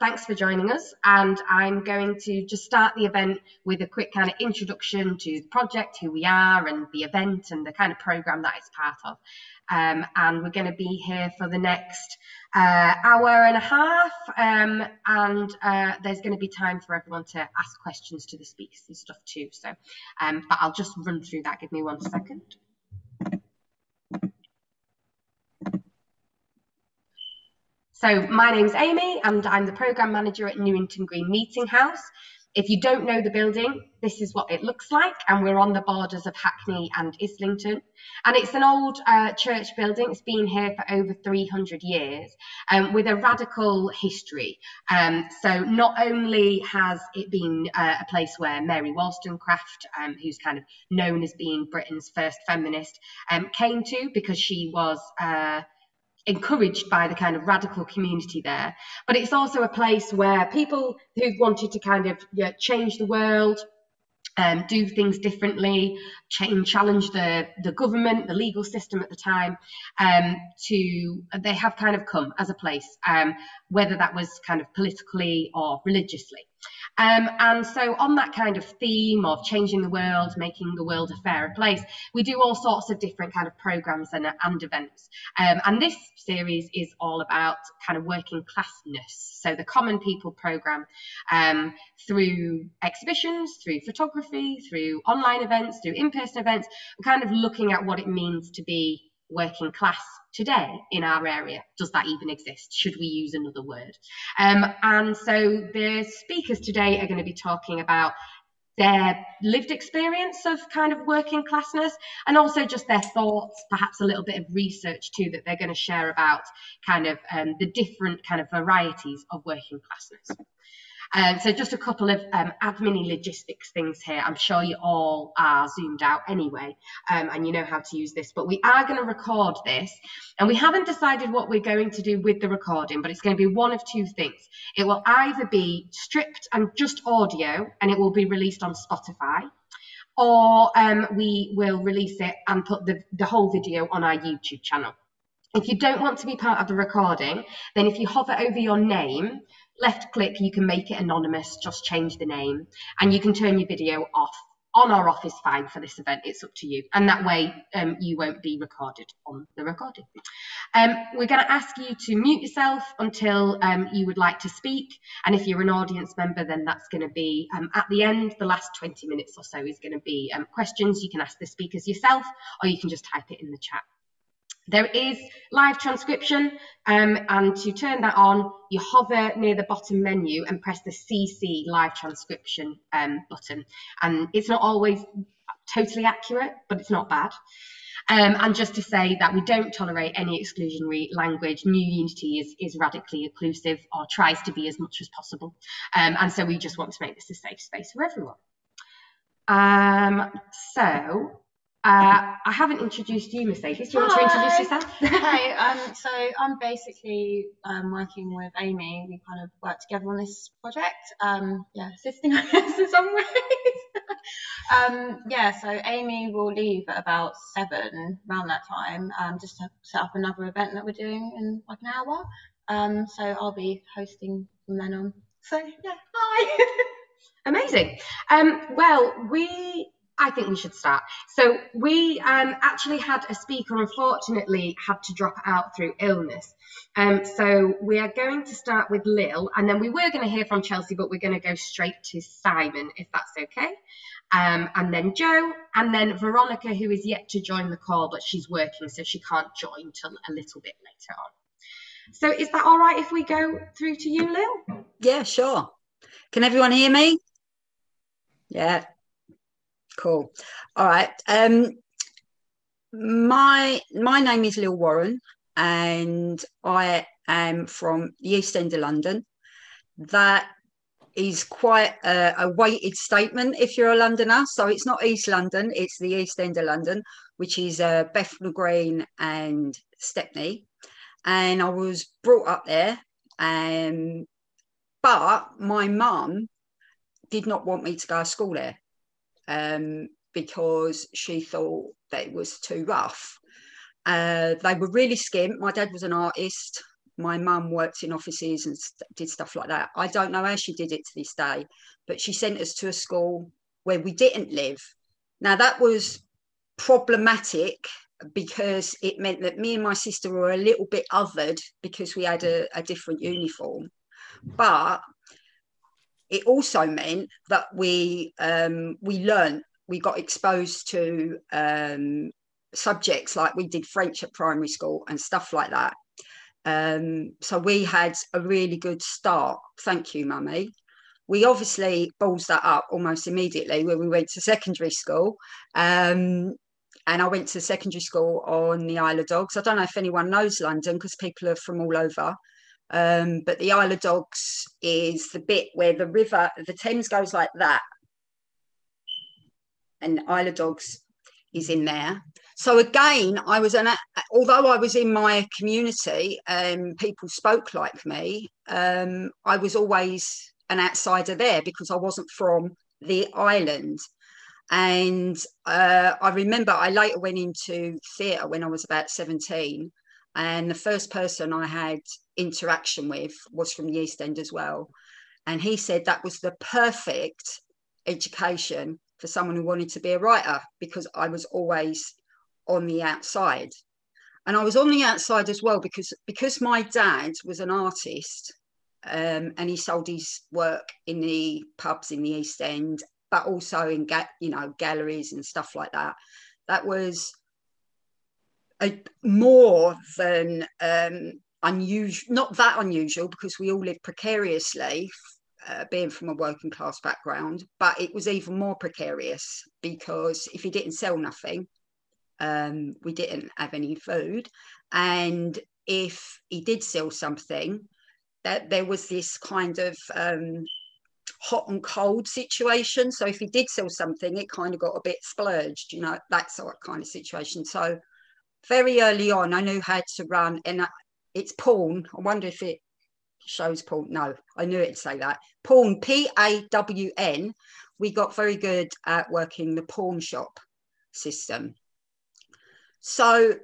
thanks for joining us, and I'm going to just start the event with a quick kind of introduction to the project, who we are and the event and the kind of programme that it's part of. And we're going to be here for the next hour and a half, and there's going to be time for everyone to ask questions to the speakers and stuff too. So, but I'll just run through that. Give me 1 second. So my name's Amy, and I'm the Programme Manager at Newington Green Meeting House. If you don't know the building, this is what it looks like, and we're on the borders of Hackney and Islington. And it's an old church building. It's been here for over 300 years, with a radical history. So not only has it been a place where Mary Wollstonecraft, who's kind of known as being Britain's first feminist, came to because she was encouraged by the kind of radical community there, but it's also a place where people who wanted to kind of change the world, do things differently, challenge the government, the legal system at the time, they have kind of come as a place, whether that was kind of politically or religiously. And so on that kind of theme of changing the world, making the world a fairer place, we do all sorts of different kind of programmes and events. And this series is all about kind of working classness. So the Common People programme, through exhibitions, through photography, through online events, through in-person events, we're kind of looking at what it means to be working class today in our area. Does that even exist? Should we use another word? And so the speakers today are going to be talking about their lived experience of kind of working classness, and also just their thoughts, perhaps a little bit of research too that they're going to share about kind of the different kind of varieties of working classness. So just a couple of admin logistics things here. I'm sure you all are zoomed out anyway, and you know how to use this, but we are going to record this, and we haven't decided what we're going to do with the recording, but it's going to be one of two things. It will either be stripped and just audio, and it will be released on Spotify, or we will release it and put the whole video on our YouTube channel. If you don't want to be part of the recording, then if you hover over your name, left click, you can make it anonymous, just change the name, and you can turn your video off. On or off is fine for this event, it's up to you. And that way you won't be recorded on the recording. We're going to ask you to mute yourself until you would like to speak. And if you're an audience member, then that's going to be at the end. The last 20 minutes or so is going to be questions. You can ask the speakers yourself, or you can just type it in the chat. There is live transcription, and to turn that on, you hover near the bottom menu and press the CC live transcription button. And it's not always totally accurate, but it's not bad. And just to say that we don't tolerate any exclusionary language. New Unity is radically inclusive, or tries to be as much as possible. And so we just want to make this a safe space for everyone. I haven't introduced you, Mercedes. Do you want to introduce yourself? Hey, so I'm basically working with Amy. We kind of work together on this project, assisting us in some ways. So Amy will leave at about 7, around that time, just to set up another event that we're doing in like an hour. So I'll be hosting from then on. So yeah, hi. Amazing. I think we should start. So we actually had a speaker, unfortunately, had to drop out through illness. So we are going to start with Lil, and then we were going to hear from Chelsea, but we're going to go straight to Simon, if that's okay. And then Jo, and then Veronica, who is yet to join the call, but she's working, so she can't join till a little bit later on. So is that all right if we go through to you, Lil? Yeah, sure. Can everyone hear me? Yeah. Cool. All right. My name is Lil Warren, and I am from the East End of London. That is quite a weighted statement if you're a Londoner. So it's not East London, it's the East End of London, which is Bethnal Green and Stepney. And I was brought up there, but my mum did not want me to go to school there. Because she thought that it was too rough. They were really skint. My dad was an artist, My mum worked in offices and did stuff like that. I don't know how she did it to this day, but she sent us to a school where we didn't live. Now, that was problematic because it meant that me and my sister were a little bit othered because we had a different uniform. But it also meant that we learned, we got exposed to subjects like we did French at primary school and stuff like that. So we had a really good start. Thank you, Mummy. We obviously ballsed that up almost immediately when we went to secondary school. And I went to secondary school on the Isle of Dogs. I don't know if anyone knows London because people are from all over. But the Isle of Dogs is the bit where the river, the Thames goes like that. And Isle of Dogs is in there. So again, I was although I was in my community and people spoke like me, I was always an outsider there because I wasn't from the island. And I remember I later went into theatre when I was about 17, and the first person I had interaction with was from the East End as well. And he said that was the perfect education for someone who wanted to be a writer, because I was always on the outside. And I was on the outside as well because my dad was an artist, and he sold his work in the pubs in the East End, but also in galleries and stuff like that. That was more than unusual, not that unusual, because we all lived precariously, being from a working class background, but it was even more precarious because if you didn't sell nothing, we didn't have any food. And if he did sell something, that there was this kind of hot and cold situation. So if he did sell something, it kind of got a bit splurged, you know, that sort of kind of situation. So very early on, I knew how to run, and it's porn. I wonder if it shows porn. No, I knew it'd say that. Porn, P-A-W-N. We got very good at working the pawn shop system. So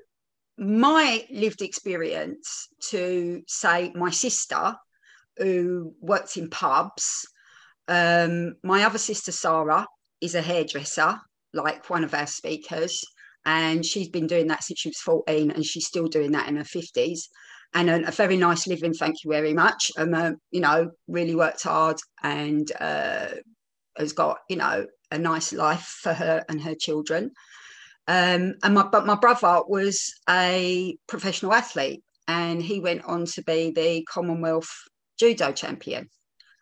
my lived experience to, say, my sister, who worked in pubs, my other sister, Sarah, is a hairdresser, like one of our speakers, and she's been doing that since she was 14, and she's still doing that in her 50s, and a very nice living, thank you very much. You know, really worked hard and has got, you know, a nice life for her and her children. But my brother was a professional athlete, and he went on to be the Commonwealth judo champion,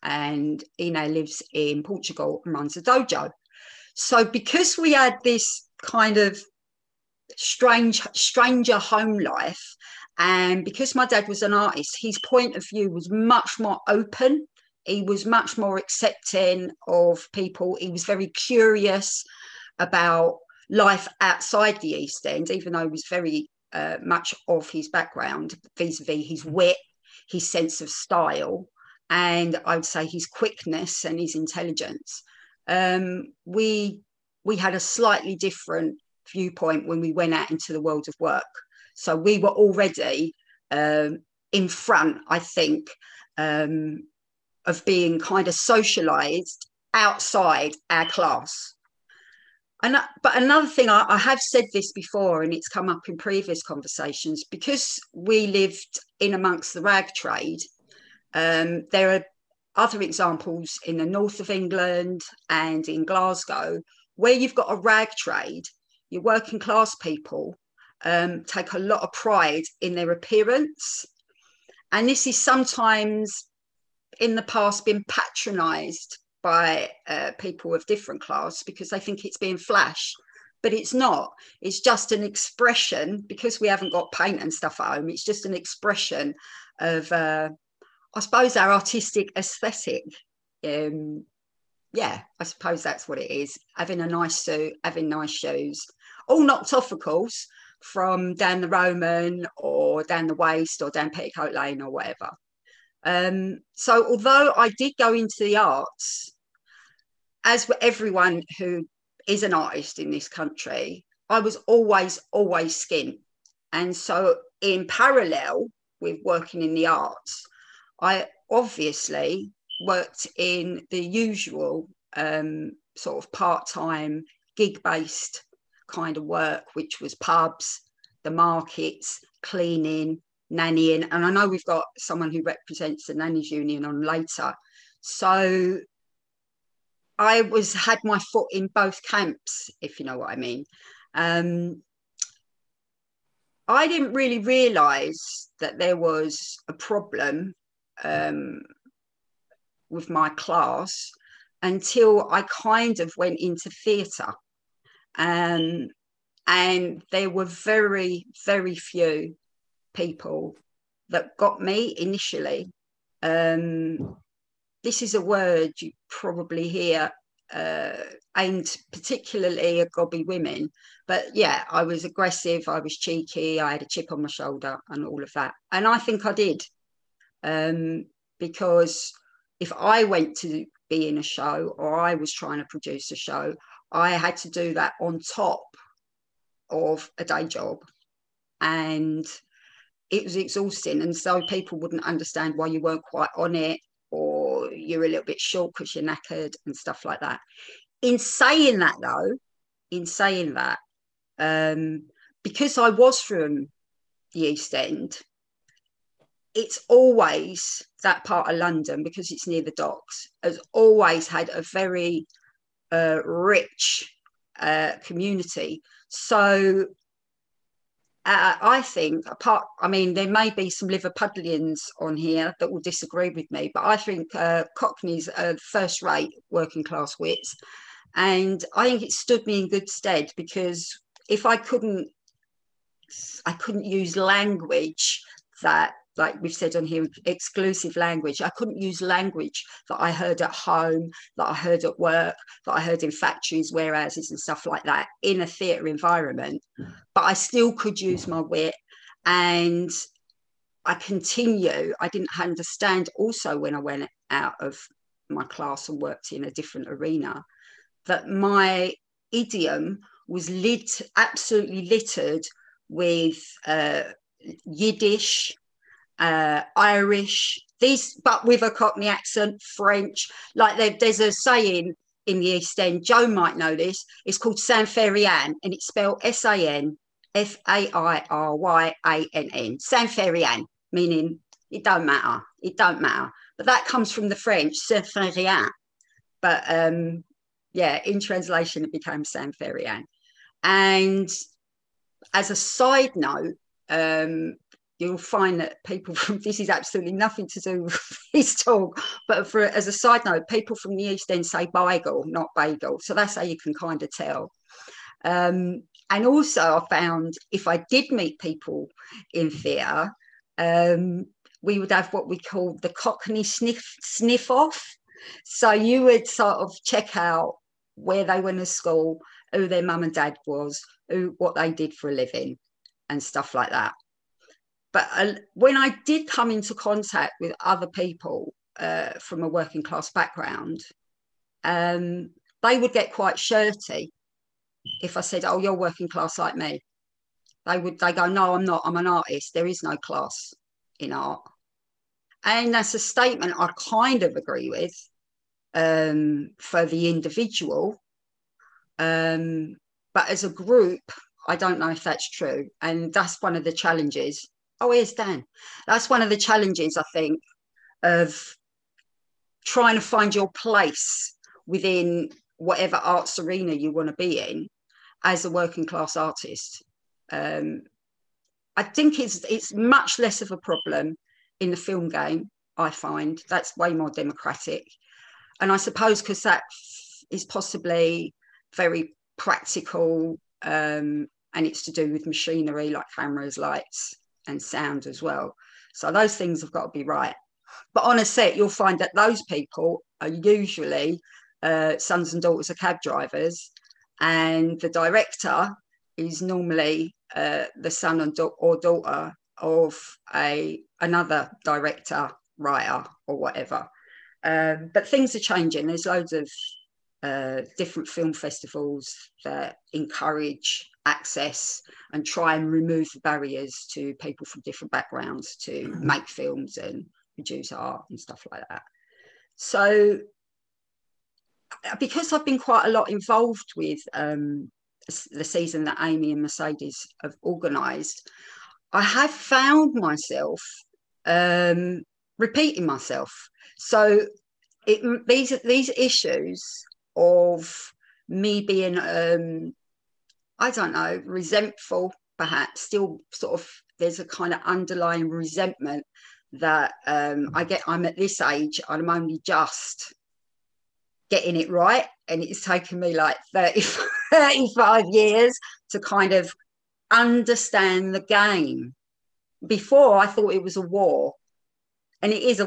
and he now lives in Portugal and runs a dojo. So because we had this kind of stranger home life, and because my dad was an artist, his point of view was much more open. He was much more accepting of people. He was very curious about life outside the East End, even though it was very much of his background, vis-a-vis his wit, his sense of style, and I would say his quickness and his intelligence. We had a slightly different viewpoint when we went out into the world of work. So we were already in front, I think, of being kind of socialised outside our class. But another thing, I have said this before, and it's come up in previous conversations, because we lived in amongst the rag trade, there are other examples in the north of England and in Glasgow where you've got a rag trade. Your working class people take a lot of pride in their appearance, and this is sometimes in the past been patronised by people of different class because they think it's being flash, but it's not. It's just an expression, because we haven't got paint and stuff at home, it's just an expression of, I suppose, our artistic aesthetic. Yeah, I suppose that's what it is. Having a nice suit, having nice shoes, all knocked off, of course, from down the Roman or down the Waist or down Petticoat Lane or whatever. So although I did go into the arts, as everyone who is an artist in this country, I was always skint. And so in parallel with working in the arts, I obviously worked in the usual sort of part-time gig-based kind of work, which was pubs, the markets, cleaning, nannying. And I know we've got someone who represents the nannies union on later. So I had my foot in both camps, if you know what I mean. I didn't really realise that there was a problem with my class until I kind of went into theatre. And there were very, very few people that got me initially. This is a word you probably hear aimed particularly at gobby women. But yeah, I was aggressive, I was cheeky, I had a chip on my shoulder and all of that. And I think I did. Because if I went to be in a show or I was trying to produce a show, I had to do that on top of a day job. And it was exhausting. And so people wouldn't understand why you weren't quite on it, or you're a little bit short because you're knackered and stuff like that. In saying that, though, because I was from the East End, it's always that part of London, because it's near the docks, has always had a very rich community. So I think, I mean, there may be some Liverpudlians on here that will disagree with me, but I think Cockneys are first-rate working-class wits. And I think it stood me in good stead, because if I couldn't use language that, like we've said on here, exclusive language. I couldn't use language that I heard at home, that I heard at work, that I heard in factories, warehouses and stuff like that in a theatre environment. But I still could use my wit, and I continue. I didn't understand also when I went out of my class and worked in a different arena that my idiom was absolutely littered with Yiddish, Irish, but with a Cockney accent, French. Like there's a saying in the East End, Joe might know this, it's called San Fairy Ann, and it's spelled S-A-N-F-A-I-R-Y-A-N-N, San Fairy Ann, meaning it don't matter, it don't matter. But that comes from the French, Saint Fairy Ann. But yeah, in translation, it became San Fairy Ann. And as a side note, you'll find that people from, this is absolutely nothing to do with this talk, but as a side note, people from the East End say Beigel, not bagel. So that's how you can kind of tell. And also I found if I did meet people in theatre, we would have what we called the Cockney sniff off. So you would sort of check out where they went to school, who their mum and dad was, what they did for a living and stuff like that. But when I did come into contact with other people from a working class background, they would get quite shirty if I said, oh, you're working class like me. They go, no, I'm not. I'm an artist. There is no class in art. And that's a statement I kind of agree with for the individual. But as a group, I don't know if that's true. And that's one of the challenges. Oh, here's Dan. That's one of the challenges, I think, of trying to find your place within whatever arts arena you want to be in as a working class artist. I think it's much less of a problem in the film game, I find. That's way more democratic. And I suppose because that is possibly very practical, and it's to do with machinery like cameras, lights, and sound as well. So those things have got to be right. But on a set, you'll find that those people are usually sons and daughters of cab drivers, and the director is normally the son or daughter of another director, writer, or whatever. But things are changing. There's loads of different film festivals that encourage access and try and remove the barriers to people from different backgrounds to make films and produce art and stuff like that. So because I've been quite a lot involved with the season that Amy and Mercedes have organised, I have found myself repeating myself. So these issues of me being, I don't know, resentful, perhaps, still sort of, there's a kind of underlying resentment that I'm at this age, I'm only just getting it right. And it's taken me like 35 years to kind of understand the game. Before, I thought it was a war. And it is in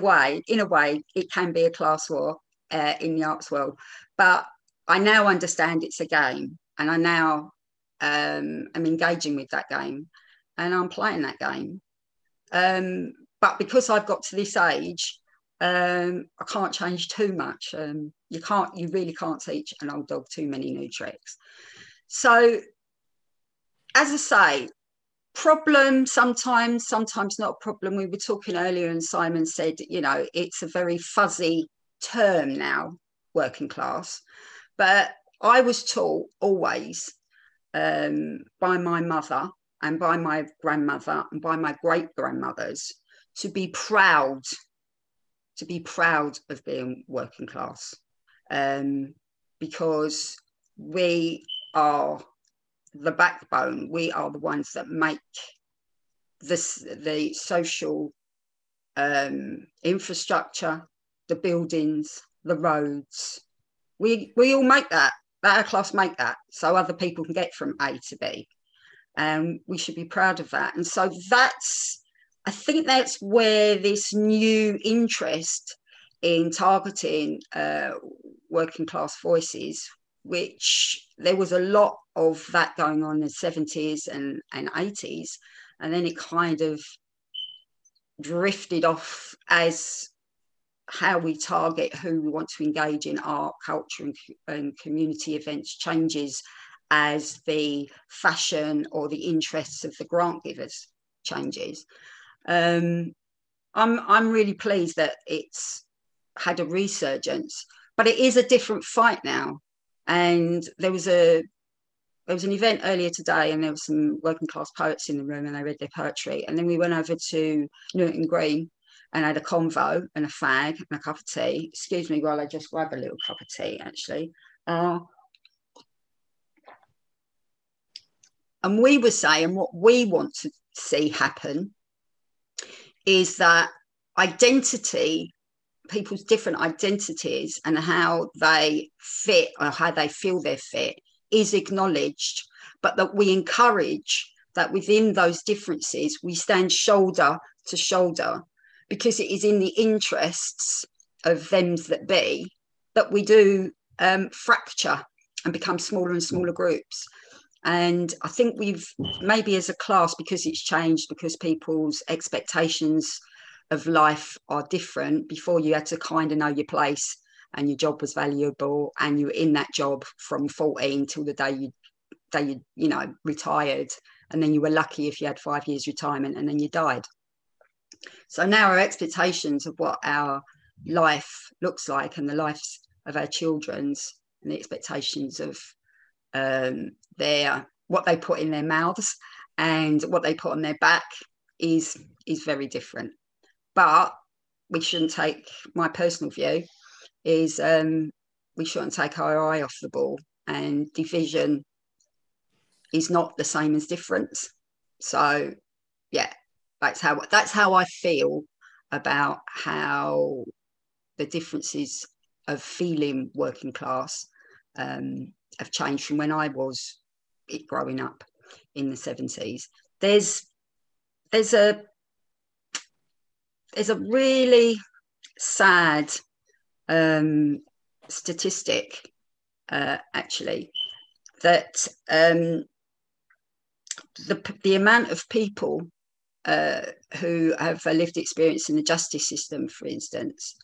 a way, it can be a class war in the arts world. But I now understand it's a game, and I now am engaging with that game, and I'm playing that game. But because I've got to this age, I can't change too much. You really can't teach an old dog too many new tricks. So, as I say, problem sometimes not a problem. We were talking earlier, and Simon said, you know, it's a very fuzzy term now, working class. But I was taught always by my mother and by my grandmother and by my great-grandmothers to be proud of being working class, because we are the backbone. We are the ones that make the social infrastructure, the buildings, the roads. We all make that our class make that, so other people can get from A to B, and we should be proud of that. And so I think that's where this new interest in targeting working class voices, which there was a lot of that going on in the 70s and 80s, and then it kind of drifted off as how we target who we want to engage in art, culture and community events changes as the fashion or the interests of the grant givers changes. I'm really pleased that it's had a resurgence, but it is a different fight now. And there was an event earlier today, and there were some working class poets in the room, and they read their poetry. And then we went over to Newington Green and had a convo and a fag and a cup of tea. Excuse me while I just grab a little cup of tea, actually. And we were saying what we want to see happen is that identity, people's different identities and how they fit or how they feel they fit is acknowledged, but that we encourage that within those differences we stand shoulder to shoulder, because it is in the interests of them that be that we do fracture and become smaller and smaller groups. And I think we've, maybe as a class, because it's changed, because people's expectations of life are different. Before, you had to kind of know your place, and your job was valuable, and you were in that job from 14 till the day you retired, and then you were lucky if you had 5 years retirement, and then you died. So now our expectations of what our life looks like, and the lives of our children's, and the expectations of what they put in their mouths and what they put on their back is very different. But we shouldn't take, my personal view is, we shouldn't take our eye off the ball, and division is not the same as difference. So yeah, that's how I feel about how the differences of feeling working class have changed from when I was growing up in the 70s. There's a really sad statistic, actually, that the amount of people who have a lived experience in the justice system, for instance,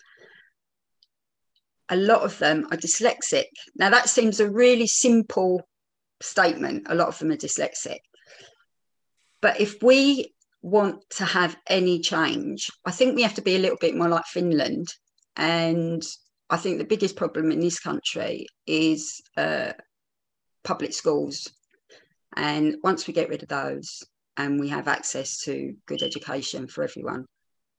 a lot of them are dyslexic. Now, that seems a really simple statement. A lot of them are dyslexic. But if we want to have any change, I think we have to be a little bit more like Finland. And I think the biggest problem in this country is public schools. And once we get rid of those and we have access to good education for everyone,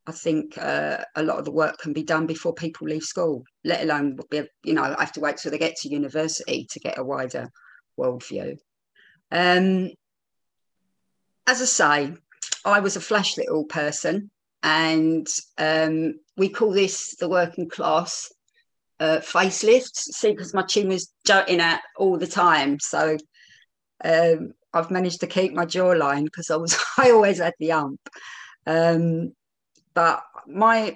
I think a lot of the work can be done before people leave school, let alone, you know, I have to wait till they get to university to get a wider worldview. As I say, I was a flash little person, and we call this the working class facelift, see, because my chin was jutting out all the time. So I've managed to keep my jawline because I always had the hump. But I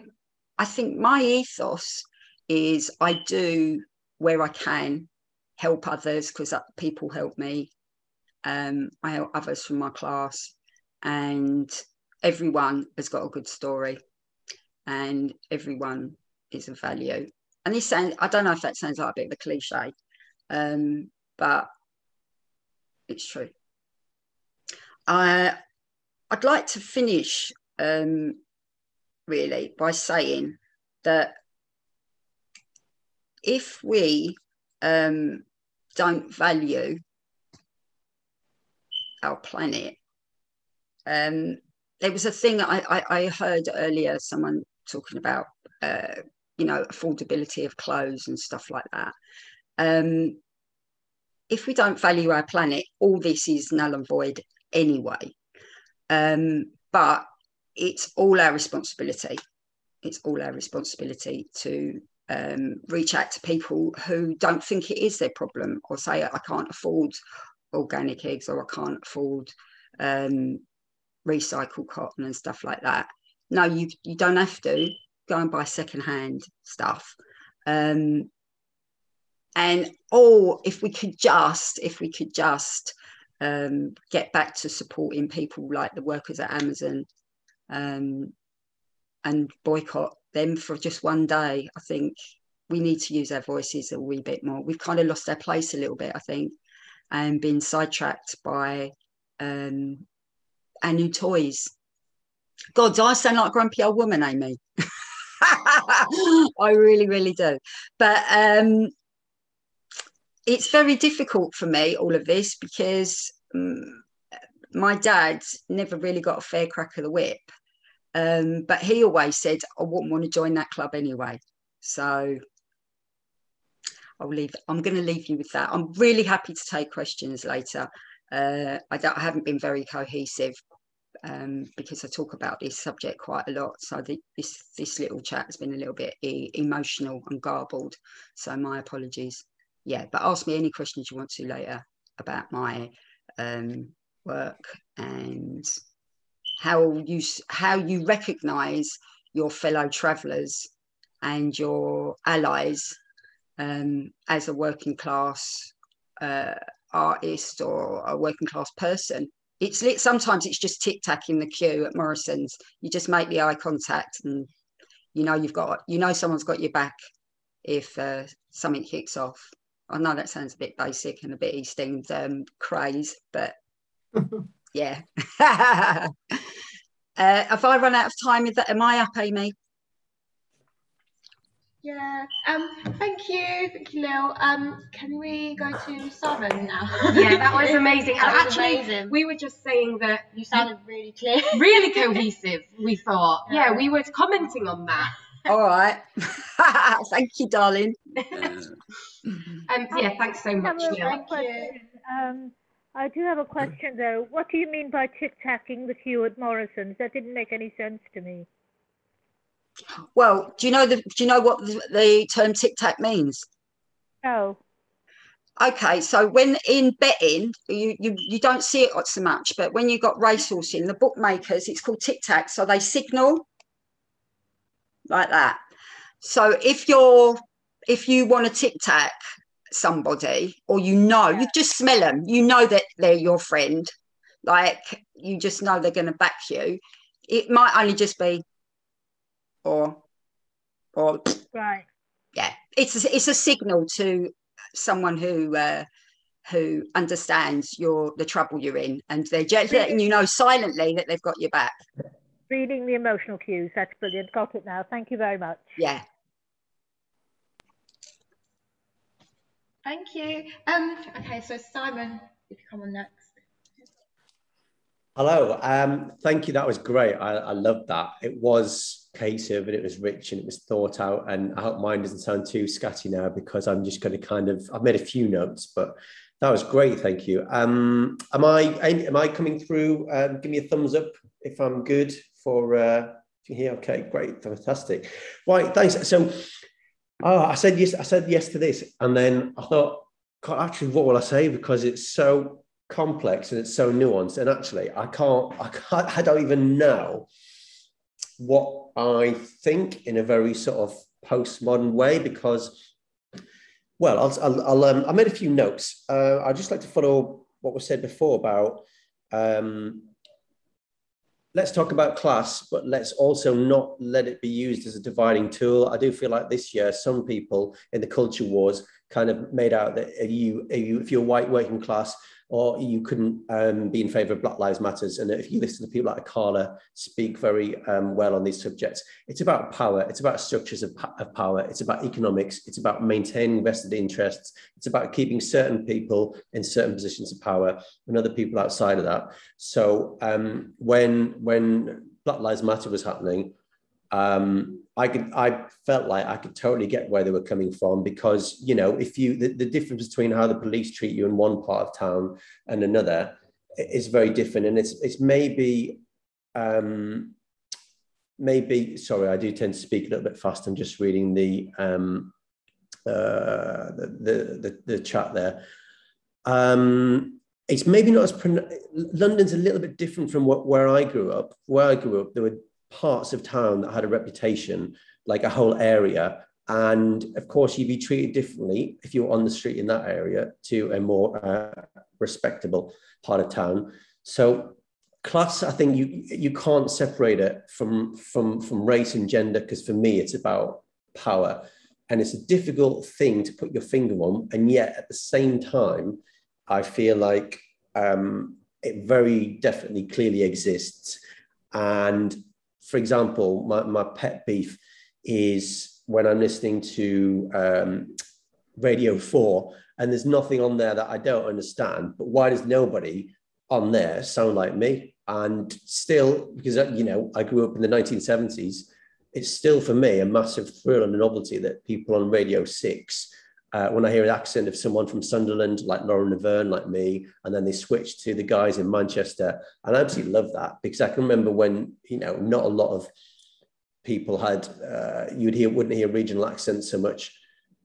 think my ethos is I do where I can help others, because people help me. I help others from my class, and everyone has got a good story and everyone is of value. And this sounds, I don't know if that sounds like a bit of a cliche, but it's true. I'd like to finish really by saying that if we don't value our planet, there was a thing I heard earlier, someone talking about you know, affordability of clothes and stuff like that. If we don't value our planet, all this is null and void anyway. But it's all our responsibility. It's all our responsibility to reach out to people who don't think it is their problem, or say, I can't afford organic eggs, or I can't afford recycled cotton and stuff like that. No, you don't have to go and buy secondhand stuff. And if we could just get back to supporting people like the workers at Amazon, and boycott them for just one day. I think we need to use our voices a wee bit more. We've kind of lost our place a little bit, I think, and been sidetracked by our new toys. God, do I sound like a grumpy old woman, Amy? I really, really do. But it's very difficult for me, all of this, because my dad never really got a fair crack of the whip. But he always said, I wouldn't want to join that club anyway. So I'm going to leave you with that. I'm really happy to take questions later. I haven't been very cohesive because I talk about this subject quite a lot. So this little chat has been a little bit emotional and garbled. So my apologies. Yeah, but ask me any questions you want to later about my work and how you recognise your fellow travellers and your allies as a working class artist or a working class person. Sometimes it's just tic tac in the queue at Morrison's. You just make the eye contact, and you know someone's got your back if something kicks off. I know that sounds a bit basic and a bit East End craze, but yeah. Have I run out of time? Am I up, Amy? Yeah. Thank you. Thank you, Lil. Can we go to Sarah now? Yeah, that was amazing. Actually, we were just saying that you sounded really clear. Really cohesive, we thought. Yeah, we were commenting on that. All right. Thank you, darling. Yeah, thanks so much, Lil. Thank you. I do have a question, though. What do you mean by tic-tacking the queue at Morrison's? That didn't make any sense to me. Well, do you know what the term tic-tac means? No. Okay, so when in betting, you don't see it so much, but when you've got racehorses, the bookmakers, it's called tic-tac. So they signal like that. So if you want a tic-tac somebody, or you just smell them, that they're your friend, like you just know they're going to back you. It might only just be or right. Yeah, it's a signal to someone who who understands the trouble you're in, and they're just letting you know silently that they've got your back. Reading the emotional cues, that's brilliant. Got it now. Thank you very much. Yeah. Thank you. Okay, so Simon, if you come on next. Hello. Thank you. That was great. I loved that. It was cohesive and it was rich and it was thought out. And I hope mine doesn't sound too scatty now, because I'm just going to I've made a few notes, but that was great. Thank you. Am I coming through? Give me a thumbs up if I'm good for here. Okay, great. Fantastic. Right. Thanks. So I said yes to this. And then I thought, God, actually, what will I say? Because it's so complex and it's so nuanced, and actually I don't even know what I think in a very sort of postmodern way, because, well, I made a few notes. I'd just like to follow what was said before about let's talk about class, but let's also not let it be used as a dividing tool. I do feel like this year, some people in the culture wars kind of made out that if you're white working class, or you couldn't be in favour of Black Lives Matter. And if you listen to people like Akala speak very well on these subjects, it's about power, it's about structures of power, it's about economics, it's about maintaining vested interests, it's about keeping certain people in certain positions of power and other people outside of that. So when Black Lives Matter was happening, I felt like I could totally get where they were coming from, because, you know, the difference between how the police treat you in one part of town and another is very different. And it's maybe, sorry, I do tend to speak a little bit fast. I'm just reading the chat there. It's maybe not London's a little bit different from where I grew up. Where I grew up, there were parts of town that had a reputation, like a whole area, and of course you'd be treated differently if you're on the street in that area to a more respectable part of town. So class, I think you can't separate it from race and gender, because for me it's about power, and it's a difficult thing to put your finger on. And yet at the same time, I feel like it very definitely clearly exists. And for example, my pet beef is when I'm listening to Radio 4 and there's nothing on there that I don't understand, but why does nobody on there sound like me? And still, because, you know, I grew up in the 1970s, it's still for me a massive thrill and a novelty that people on Radio 6, when I hear an accent of someone from Sunderland, like Lauren Laverne, like me, and then they switch to the guys in Manchester. And I absolutely love that, because I can remember when, you know, not a lot of people had, wouldn't hear regional accents so much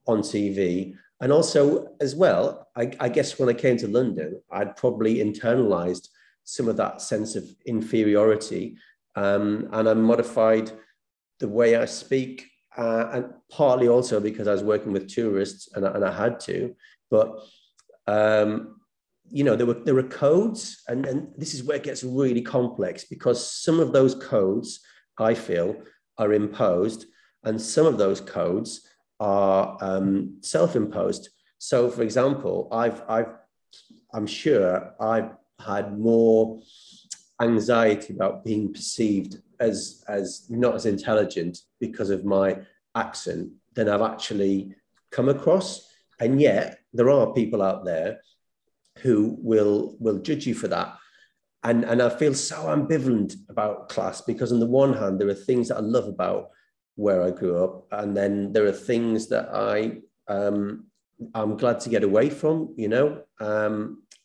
on TV. And also as well, I guess when I came to London, I'd probably internalized some of that sense of inferiority, and I modified the way I speak. And partly also because I was working with tourists and I had to, but, you know, there were codes, and this is where it gets really complex, because some of those codes, I feel, are imposed, and some of those codes are self-imposed. So for example, I'm sure I've had more anxiety about being perceived as not as intelligent because of my accent than I've actually come across. And yet there are people out there who will judge you for that. And I feel so ambivalent about class, because on the one hand, there are things that I love about where I grew up, and then there are things that I'm glad to get away from, you know.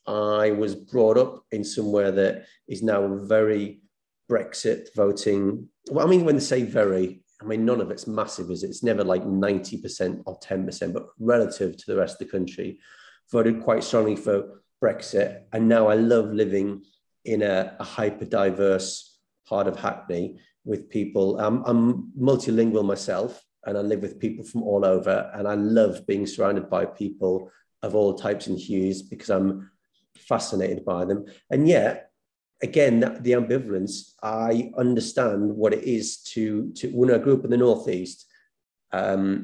I was brought up in somewhere that is now very Brexit voting. Well, I mean, when they say very, I mean, none of it's massive, is it? It's never like 90% or 10%, but relative to the rest of the country, voted quite strongly for Brexit. And now I love living in a hyper-diverse part of Hackney with people. I'm multilingual myself, and I live with people from all over. And I love being surrounded by people of all types and hues, because I'm fascinated by them. And yet, again, the ambivalence, I understand what it is to when I grew up in the Northeast,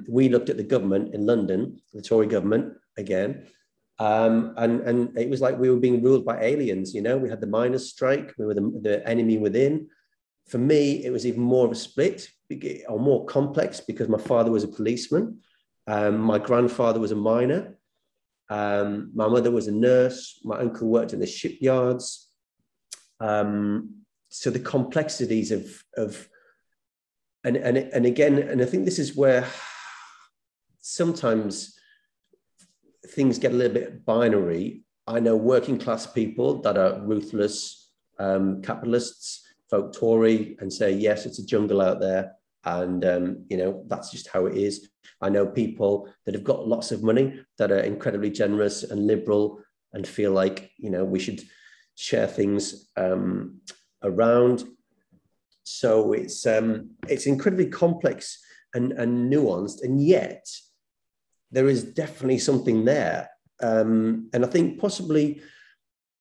we looked at the government in London, the Tory government again, And it was like we were being ruled by aliens, you know. We had the miners' strike, we were the enemy within. For me, it was even more of a split, or more complex, because my father was a policeman, my grandfather was a miner, my mother was a nurse, my uncle worked in the shipyards. So the complexities and again, and I think this is where sometimes things get a little bit binary. I know working class people that are ruthless capitalists, vote Tory and say, yes, it's a jungle out there. And, you know, that's just how it is. I know people that have got lots of money that are incredibly generous and liberal and feel like, you know, we should share things around. So it's incredibly complex and nuanced, and yet there is definitely something there. And I think possibly,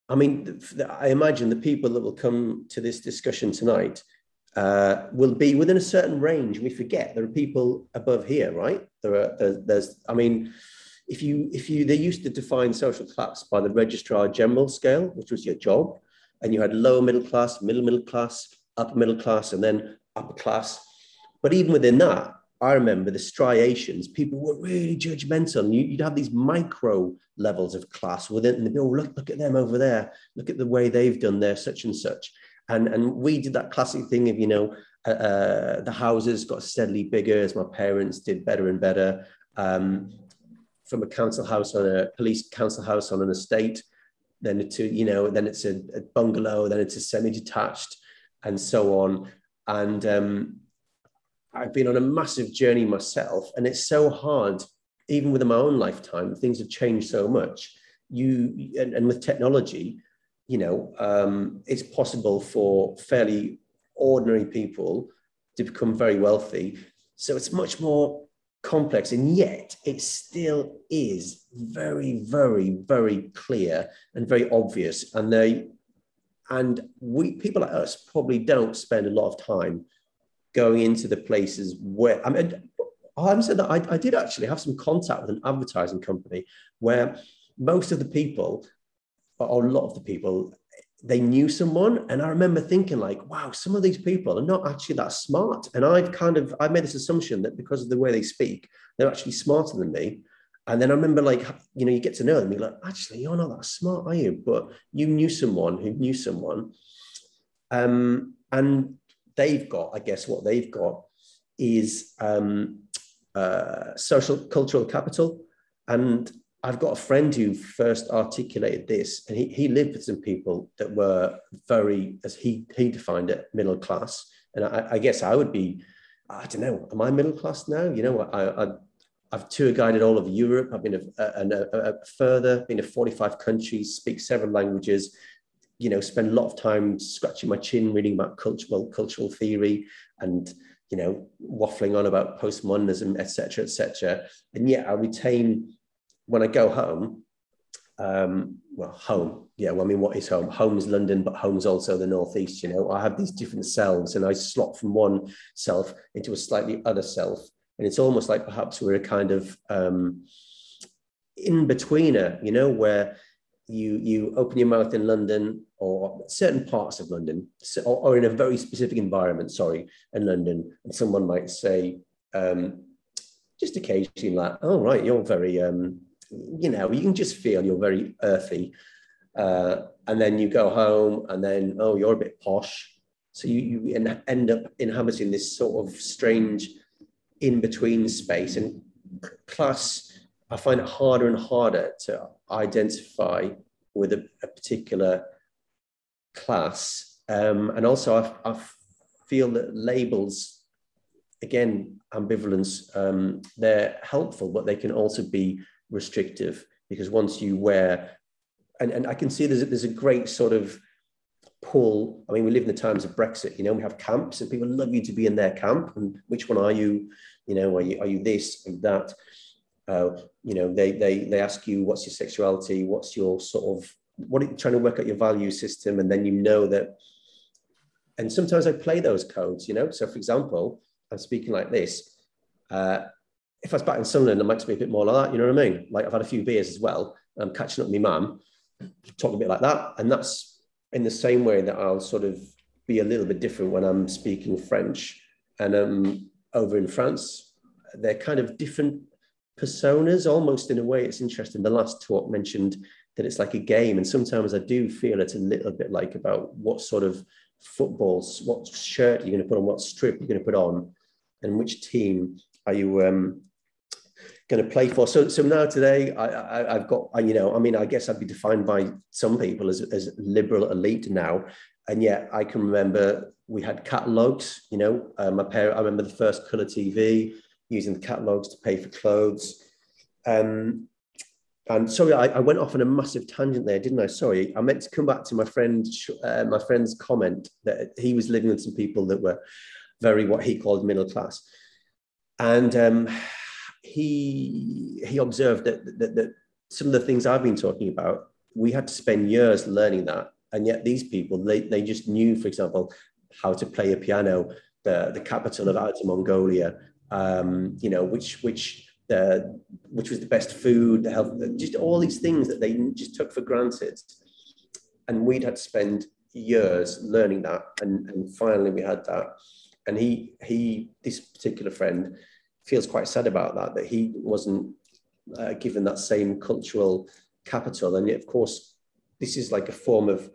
I mean, I imagine the people that will come to this discussion tonight will be within a certain range. We forget there are people above here, right? There's, I mean, they used to define social class by the Registrar General scale, which was your job. And you had lower middle class, middle class, upper middle class, and then upper class. But even within that, I remember the striations. People were really judgmental. You'd have these micro levels of class within, and they'd be, oh, look at them over there. Look at the way they've done their such and such. And we did that classic thing of, you know, the houses got steadily bigger as my parents did better and better. From a council house on a police council house on an estate, then to, you know, then it's a bungalow, then it's a semi-detached, and so on. And I've been on a massive journey myself, and it's so hard, even within my own lifetime, things have changed so much. And with technology, you know, it's possible for fairly ordinary people to become very wealthy. So it's much more complex, and yet it still is very, very, very clear and very obvious. And people like us probably don't spend a lot of time going into the places where, I mean, I haven't said that, I did actually have some contact with an advertising company where most of the people, or a lot of the people, they knew someone. And I remember thinking like, wow, some of these people are not actually that smart. And I made this assumption that because of the way they speak, they're actually smarter than me. And then I remember, like, you know, you get to know them, you're like, actually, you're not that smart, are you? But you knew someone who knew someone. And they've got, I guess what they've got is social cultural capital. And I've got a friend who first articulated this, and he lived with some people that were very, as he defined it, middle class. And I guess I would be, I don't know, am I middle class now? You know, I've tour guided all of Europe. I've been further, been to 45 countries, speak several languages, you know, spend a lot of time scratching my chin, reading about cultural theory, and, you know, waffling on about postmodernism, etc., etc. And yet I retain, when I go home, what is home? Home is London, but home's also the Northeast, you know. I have these different selves, and I slot from one self into a slightly other self. And it's almost like perhaps we're a kind of in-betweener, you know, where you open your mouth in London, or certain parts of London, or in a very specific environment, sorry, in London, and someone might say, just occasionally, like, oh, right, you're very, you know, you can just feel you're very earthy. And then you go home, and then, oh, you're a bit posh. So you end up inhabiting this sort of strange in-between space. And class, I find it harder and harder to identify with a particular class. And also I feel that labels, again, ambivalence, they're helpful, but they can also be restrictive, because once you wear, and I can see there's a great sort of pull. I mean, we live in the times of Brexit, you know, we have camps, and people love you to be in their camp. And which one are you? You know, are you this and that? You know, they ask you, what's your sexuality? What's your sort of, what are you trying to work out your value system? And then you know that, and sometimes I play those codes, you know? So for example, I'm speaking like this. If I was back in Sunderland, I might speak a bit more like that, you know what I mean? Like, I've had a few beers as well. catching up with my mum, talking a bit like that. And that's in the same way that I'll sort of be a little bit different when I'm speaking French and over in France. They're kind of different personas almost, in a way. It's interesting. The last talk mentioned that it's like a game. And sometimes I do feel it's a little bit like about what sort of footballs, what shirt you're going to put on, what strip you're going to put on, and which team are you going to play for. So now today, I've got, you know, I mean, I guess I'd be defined by some people as liberal elite now. And yet I can remember we had catalogues, you know, I remember the first colour TV, using the catalogues to pay for clothes. And sorry, I went off on a massive tangent there, didn't I? Sorry, I meant to come back to my friend, my friend's comment that he was living with some people that were very, what he called, middle class. And he observed that some of the things I've been talking about, we had to spend years learning that. And yet these people, they just knew, for example, how to play a piano, the capital of Outer Mongolia, you know, which was the best food, the health, just all these things that they just took for granted. And we'd had to spend years learning that. And finally we had that. And this particular friend feels quite sad about that he wasn't given that same cultural capital. And yet, of course, this is like a form of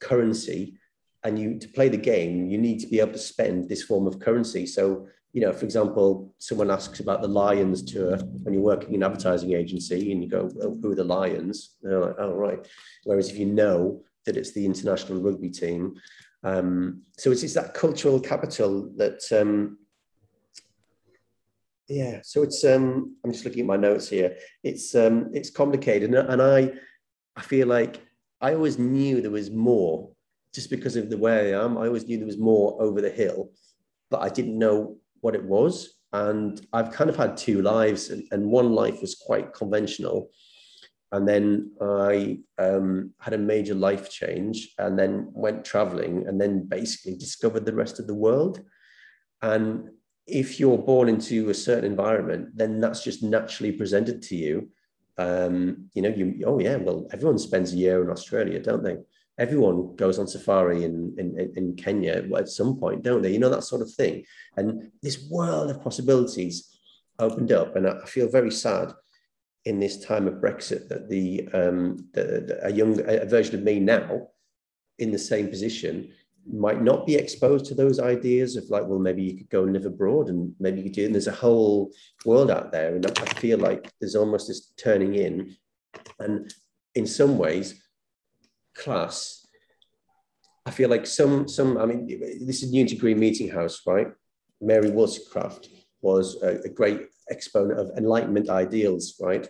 currency. And to play the game, you need to be able to spend this form of currency. So, you know, for example, someone asks about the Lions tour when you're working in an advertising agency and you go, oh, who are the Lions? And they're like, oh, right. Whereas if you know that it's the international rugby team. So it's that cultural capital that, yeah. So it's, I'm just looking at my notes here. It's complicated. And I feel like I always knew there was more just because of the way I am. I always knew there was more over the hill, but I didn't know what it was. And I've kind of had two lives, and one life was quite conventional. And then I had a major life change and then went traveling and then basically discovered the rest of the world. And if you're born into a certain environment, then that's just naturally presented to you. You know, oh yeah, well, everyone spends a year in Australia, don't they? Everyone goes on safari in Kenya at some point, don't they? You know, that sort of thing. And this world of possibilities opened up. And I feel very sad in this time of Brexit that a version of me now in the same position might not be exposed to those ideas of like, well, maybe you could go and live abroad and maybe you could do, and there's a whole world out there. And I feel like there's almost this turning in, and in some ways, class, I feel like I mean, this is Newington Green Meeting House, right? Mary Wollstonecraft was a great exponent of Enlightenment ideals, right?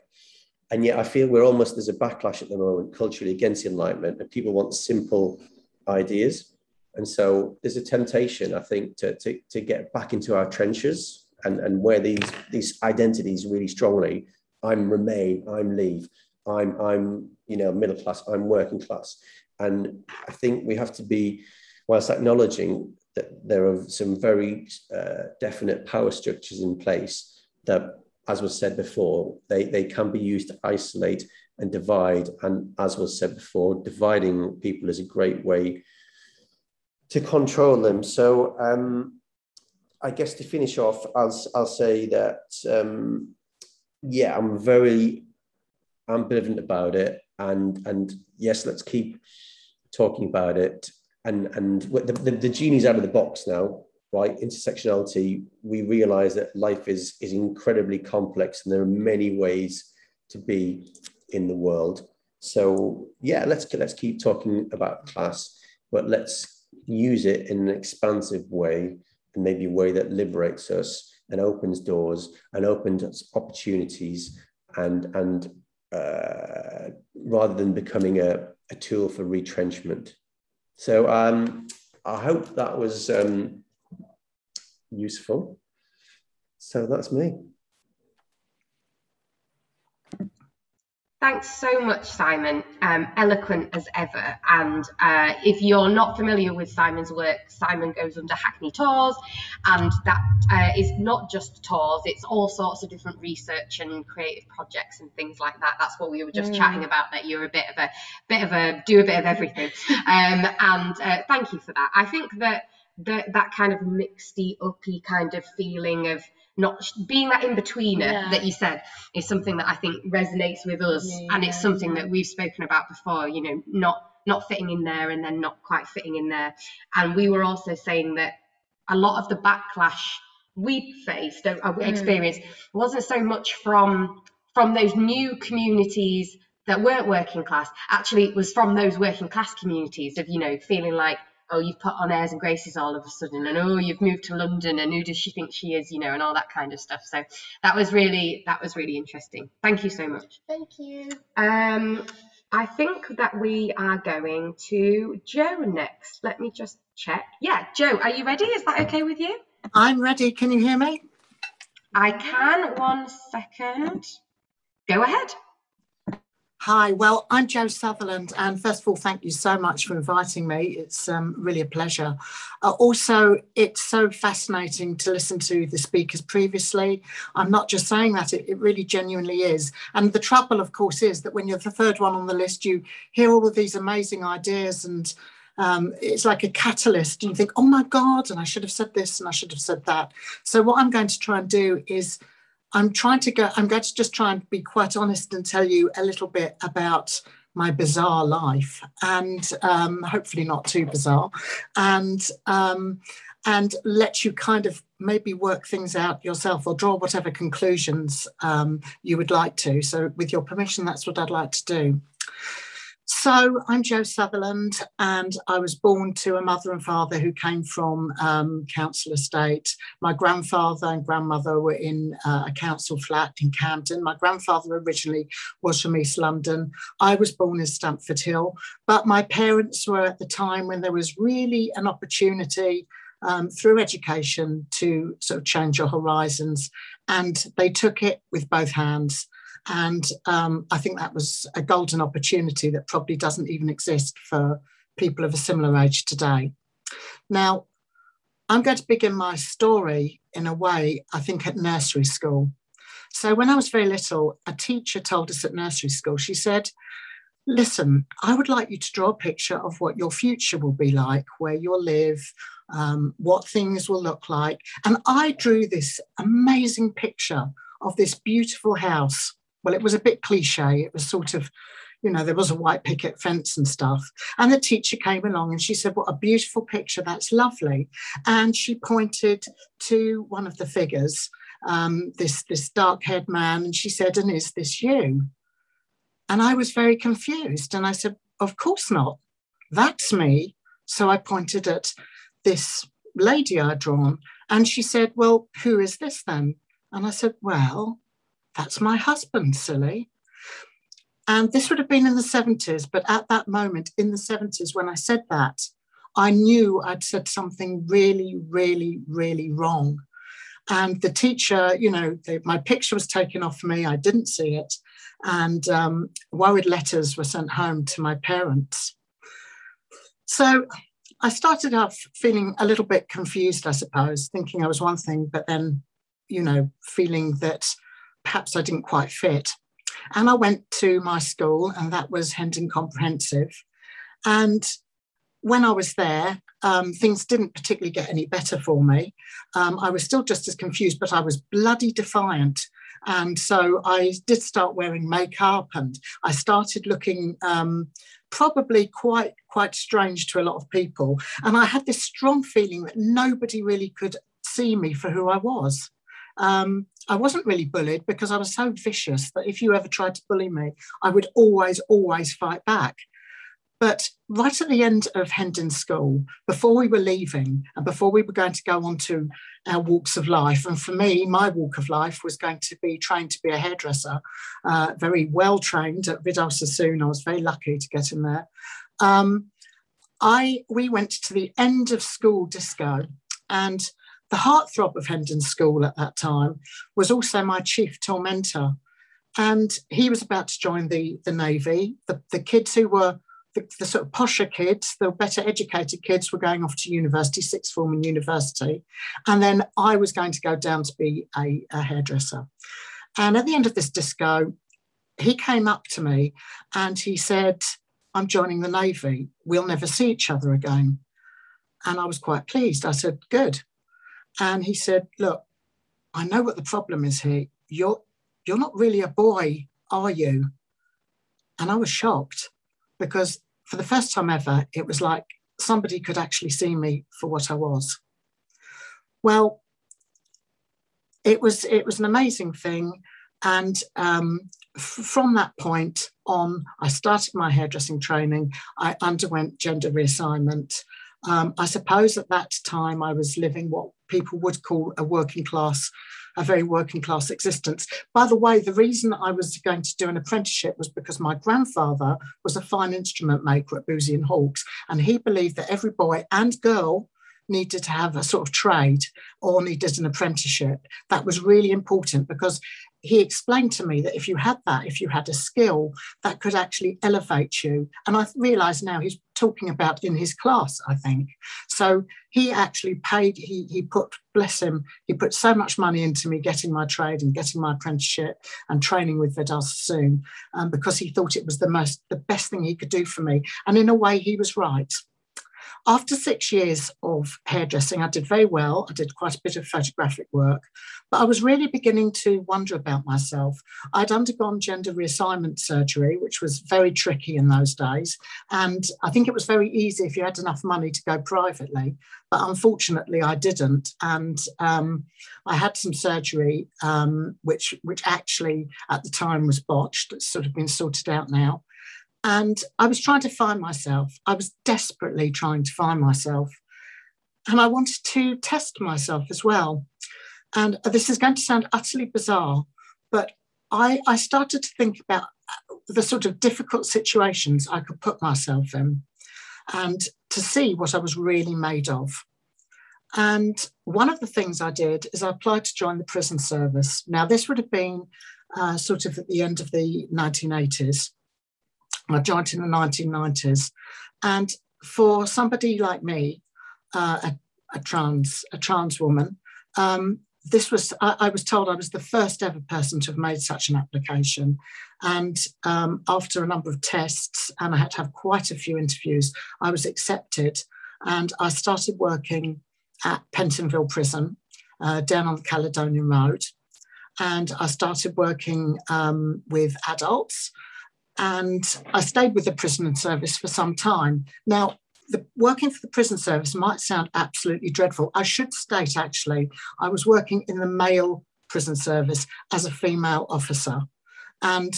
And yet I feel there's a backlash at the moment culturally against Enlightenment, and people want simple ideas. And so there's a temptation, I think, to get back into our trenches and wear these identities really strongly. I'm Remain, I'm Leave, I'm you know, middle class, I'm working class. And I think we have to be, whilst acknowledging that there are some very definite power structures in place that, as was said before, they can be used to isolate and divide. And as was said before, dividing people is a great way to control them. So I guess to finish off, I'll say that, yeah, I'm very ambivalent about it. And yes, let's keep talking about it. And the genie's out of the box now, right? Intersectionality, we realize that life is incredibly complex and there are many ways to be in the world. So yeah, let's keep talking about class, but let's use it in an expansive way, and maybe a way that liberates us and opens doors and opens opportunities, and rather than becoming a tool for retrenchment. So I hope that was useful. So that's me. Thanks so much, Simon. Eloquent as ever. And if you're not familiar with Simon's work, Simon goes under Hackney Tours, and that is not just tours, it's all sorts of different research and creative projects and things like that. That's what we were just chatting about, that you're a bit of a do a bit of everything. And thank you for that. I think that kind of mixedy, uppy kind of feeling of not being that in-betweener that you said is something that I think resonates with us, and it's something that we've spoken about before, you know, not fitting in there and then not quite fitting in there. And we were also saying that a lot of the backlash we faced, experienced, wasn't so much from those new communities that weren't working class. Actually, it was from those working class communities of, you know, feeling like, oh, you've put on airs and graces all of a sudden, and oh, you've moved to London, and who does she think she is, you know, and all that kind of stuff. So that was really interesting. Thank you so much. Thank you. I think that we are going to Jo next. Let me just check. Yeah, Jo, are you ready? Is that okay with you? I'm ready. Can you hear me? I can. 1 second. Go ahead. Hi, well, I'm Jo Sutherland, and first of all, thank you so much for inviting me. It's really a pleasure. Also, it's so fascinating to listen to the speakers previously. I'm not just saying that, it really genuinely is. And the trouble, of course, is that when you're the third one on the list, you hear all of these amazing ideas, and it's like a catalyst, and you think, oh my God, and I should have said this, and I should have said that. So what I'm going to try and do is I'm going to just try and be quite honest and tell you a little bit about my bizarre life, and hopefully not too bizarre, and let you kind of maybe work things out yourself or draw whatever conclusions you would like to. So with your permission, that's what I'd like to do. So I'm Jo Sutherland, and I was born to a mother and father who came from council estate. My grandfather and grandmother were in a council flat in Camden. My grandfather originally was from East London. I was born in Stamford Hill, but my parents were at the time when there was really an opportunity through education to sort of change your horizons, and they took it with both hands. And I think that was a golden opportunity that probably doesn't even exist for people of a similar age today. Now, I'm going to begin my story in a way, I think, at nursery school. So when I was very little, a teacher told us at nursery school, she said, listen, I would like you to draw a picture of what your future will be like, where you'll live, what things will look like. And I drew this amazing picture of this beautiful house. Well, it was a bit cliche. It was sort of, you know, there was a white picket fence and stuff. And the teacher came along and she said, what a beautiful picture. That's lovely. And she pointed to one of the figures, this dark-haired man. And she said, and is this you? And I was very confused. And I said, of course not. That's me. So I pointed at this lady I'd drawn. And she said, well, who is this then? And I said, well, that's my husband, silly. And this would have been in the 70s, but at that moment in the 70s, when I said that, I knew I'd said something really, really, really wrong. And the teacher, you know, my picture was taken off me. I didn't see it. And worried letters were sent home to my parents. So I started off feeling a little bit confused, I suppose, thinking I was one thing, but then, you know, feeling that perhaps I didn't quite fit. And I went to my school, and that was Hendon Comprehensive. And when I was there, things didn't particularly get any better for me. I was still just as confused, but I was bloody defiant. And so I did start wearing makeup, and I started looking probably quite strange to a lot of people. And I had this strong feeling that nobody really could see me for who I was. I wasn't really bullied because I was so vicious that if you ever tried to bully me, I would always fight back. But right at the end of Hendon School, before we were leaving and before we were going to go on to our walks of life, and for me, my walk of life was going to be trained to be a hairdresser, very well trained at Vidal Sassoon. I was very lucky to get in there. We went to the end of school disco, and the heartthrob of Hendon School at that time was also my chief tormentor. And he was about to join the Navy. The kids who were the sort of posher kids, the better educated kids, were going off to university, sixth form and university. And then I was going to go down to be a hairdresser. And at the end of this disco, he came up to me and he said, "I'm joining the Navy. We'll never see each other again." And I was quite pleased. I said, "Good." And he said, "Look, I know what the problem is here. You're not really a boy, are you?" And I was shocked, because for the first time ever, it was like somebody could actually see me for what I was. Well, it was an amazing thing. And from that point on, I started my hairdressing training. I underwent gender reassignment. I suppose at that time I was living what people would call a very working class existence. By the way, the reason I was going to do an apprenticeship was because my grandfather was a fine instrument maker at Boosey and Hawkes, and he believed that every boy and girl needed to have a sort of trade or needed an apprenticeship. That was really important, because he explained to me that if you had a skill, that could actually elevate you. And I realise now he's talking about in his class, I think. So he actually paid, he put so much money into me getting my trade and getting my apprenticeship and training with Vidal Sassoon, because he thought it was the best thing he could do for me. And in a way, he was right. After 6 years of hairdressing, I did very well. I did quite a bit of photographic work, but I was really beginning to wonder about myself. I'd undergone gender reassignment surgery, which was very tricky in those days. And I think it was very easy if you had enough money to go privately, but unfortunately I didn't. And I had some surgery, which actually at the time was botched. It's sort of been sorted out now. And I was trying to find myself. I was desperately trying to find myself. And I wanted to test myself as well. And this is going to sound utterly bizarre, but I started to think about the sort of difficult situations I could put myself in and to see what I was really made of. And one of the things I did is I applied to join the prison service. Now, this would have been sort of at the end of the 1980s. I joined in the 1990s. And for somebody like me, a trans woman, I was told I was the first ever person to have made such an application. And after a number of tests, and I had to have quite a few interviews, I was accepted. And I started working at Pentonville Prison, down on the Caledonian Road. And I started working with adults. And I stayed with the prison service for some time. Now, working for the prison service might sound absolutely dreadful. I should state, actually, I was working in the male prison service as a female officer. And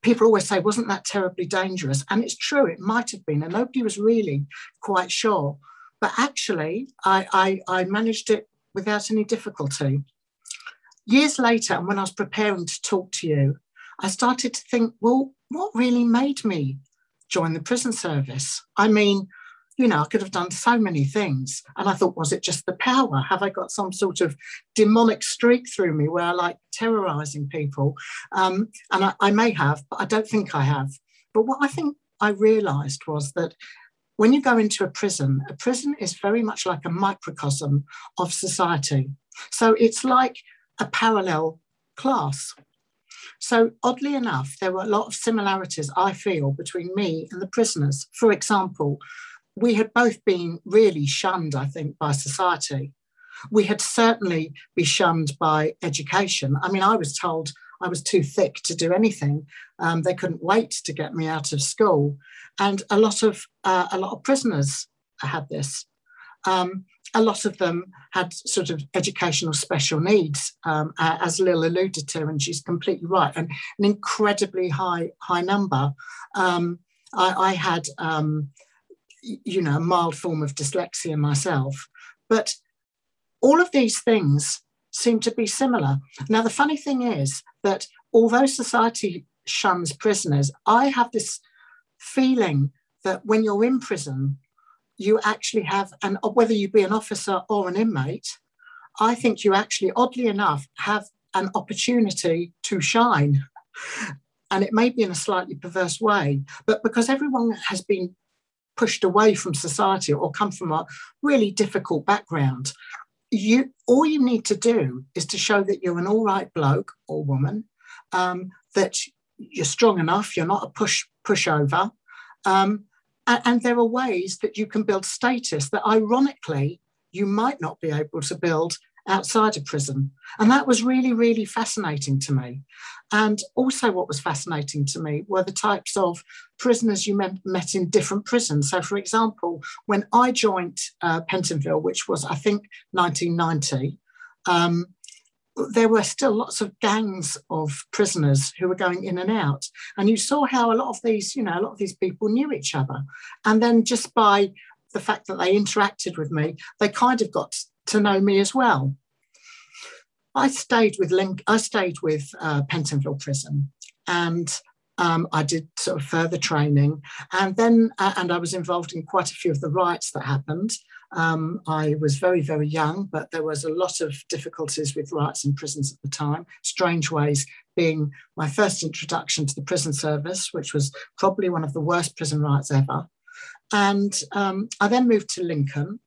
people always say, wasn't that terribly dangerous? And it's true, it might have been. And nobody was really quite sure. But actually, I managed it without any difficulty. Years later, and when I was preparing to talk to you, I started to think, well, what really made me join the prison service? I mean, you know, I could have done so many things. And I thought, was it just the power? Have I got some sort of demonic streak through me where I like terrorising people? And I may have, but I don't think I have. But what I think I realised was that when you go into a prison is very much like a microcosm of society. So it's like a parallel class. So oddly enough, there were a lot of similarities, I feel, between me and the prisoners. For example, we had both been really shunned, I think, by society. We had certainly been shunned by education. I mean, I was told I was too thick to do anything. They couldn't wait to get me out of school. And a lot of prisoners had this. A lot of them had sort of educational special needs, as Lil alluded to, and she's completely right, and an incredibly high number. I had, you know, a mild form of dyslexia myself, but all of these things seem to be similar. Now, the funny thing is that although society shuns prisoners, I have this feeling that when you're in prison, you actually have, and whether you be an officer or an inmate, I think you actually, oddly enough, have an opportunity to shine. And it may be in a slightly perverse way, but because everyone has been pushed away from society or come from a really difficult background, all you need to do is to show that you're an all right bloke or woman, that you're strong enough, you're not a pushover. And there are ways that you can build status that ironically you might not be able to build outside of prison. And that was really, really fascinating to me. And also what was fascinating to me were the types of prisoners you met in different prisons. So, for example, when I joined Pentonville, which was, I think, 1990, there were still lots of gangs of prisoners who were going in and out. And you saw how a lot of these people knew each other. And then just by the fact that they interacted with me, they kind of got to know me as well. I stayed with Pentonville Prison, and I did sort of further training, and then and I was involved in quite a few of the riots that happened. I was very, very young, but there was a lot of difficulties with riots in prisons at the time. Strange Ways being my first introduction to the prison service, which was probably one of the worst prison riots ever. And I then moved to Lincoln,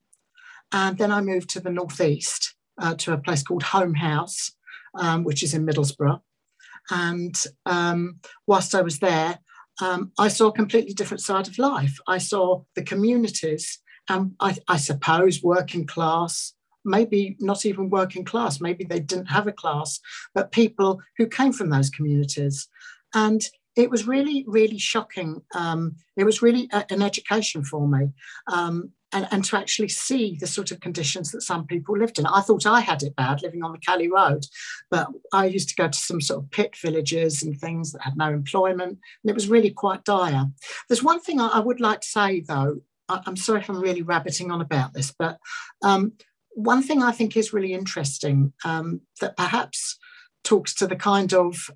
and then I moved to the Northeast, to a place called Home House, which is in Middlesbrough. And whilst I was there, I saw a completely different side of life. I saw the communities, and I suppose working class, maybe not even working class, maybe they didn't have a class, but people who came from those communities. And it was really, really shocking. It was really an education for me. And to actually see the sort of conditions that some people lived in. I thought I had it bad living on the Cali Road, but I used to go to some sort of pit villages and things that had no employment, and it was really quite dire. There's one thing I would like to say, though. I'm sorry if I'm really rabbiting on about this, but one thing I think is really interesting, that perhaps talks to the kind of,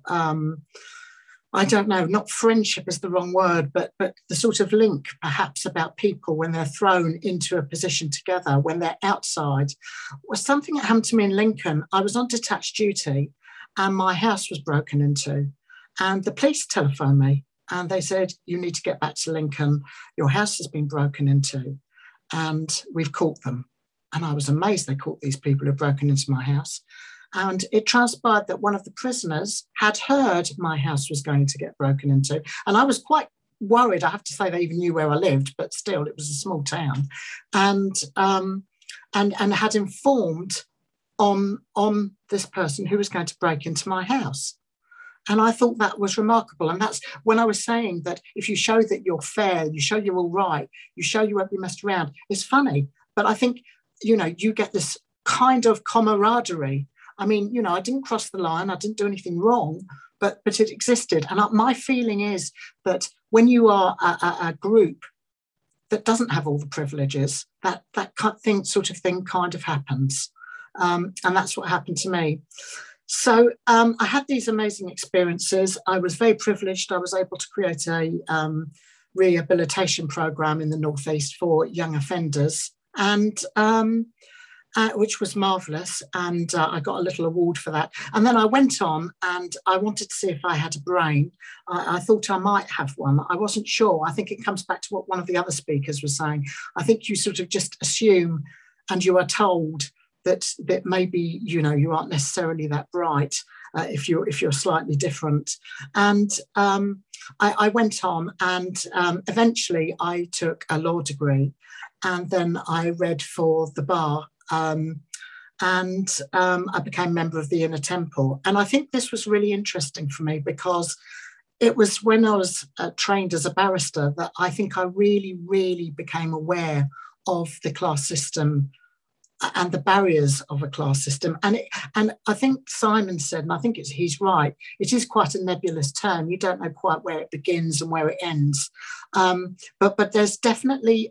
I don't know, not friendship is the wrong word, but the sort of link perhaps about people when they're thrown into a position together, when they're outside. Was something that happened to me in Lincoln. I was on detached duty and my house was broken into, and the police telephoned me and they said, "You need to get back to Lincoln. Your house has been broken into and we've caught them." And I was amazed they caught these people who had broken into my house. And it transpired that one of the prisoners had heard my house was going to get broken into. And I was quite worried. I have to say, they even knew where I lived, but still, it was a small town. And had informed on this person who was going to break into my house. And I thought that was remarkable. And that's when I was saying that if you show that you're fair, you show you're all right, you show you won't be messed around. It's funny, but I think, you get this kind of camaraderie. I mean, I didn't cross the line, I didn't do anything wrong, but it existed. And my feeling is that when you are a group that doesn't have all the privileges, that sort of thing kind of happens. And that's what happened to me. So I had these amazing experiences. I was very privileged. I was able to create a rehabilitation program in the Northeast for young offenders, and which was marvellous, and I got a little award for that. And then I went on, and I wanted to see if I had a brain. I thought I might have one. I wasn't sure. I think it comes back to what one of the other speakers was saying. I think you sort of just assume, and you are told that maybe you aren't necessarily that bright if you're slightly different. And I went on, and eventually I took a law degree, and then I read for the bar. I became a member of the Inner Temple. And I think this was really interesting for me, because it was when I was trained as a barrister that I think I really, really became aware of the class system and the barriers of a class system. And I think Simon said, and I think he's right, it is quite a nebulous term. You don't know quite where it begins and where it ends. But there's definitely,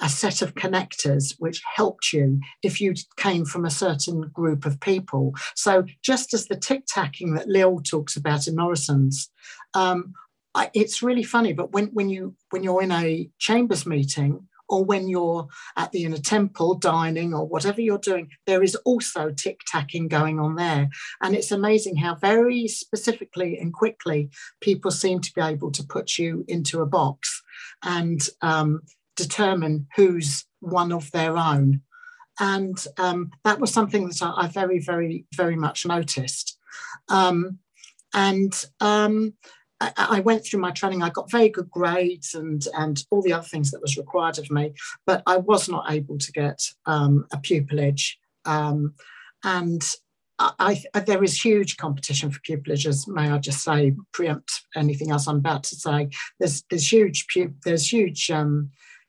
a set of connectors which helped you if you came from a certain group of people. So just as the tic-tacking that Lil talks about in Morrison's, it's really funny, but when you're in a chambers meeting, or when you're at the Inner Temple dining or whatever you're doing, there is also tic-tacking going on there. And it's amazing how very specifically and quickly people seem to be able to put you into a box and determine who's one of their own. And that was something that I very, very, very much noticed. I went through my training. I got very good grades and all the other things that was required of me, but I was not able to get a pupillage. There is huge competition for pupillages, as may I just say, preempt anything else I'm about to say. There's huge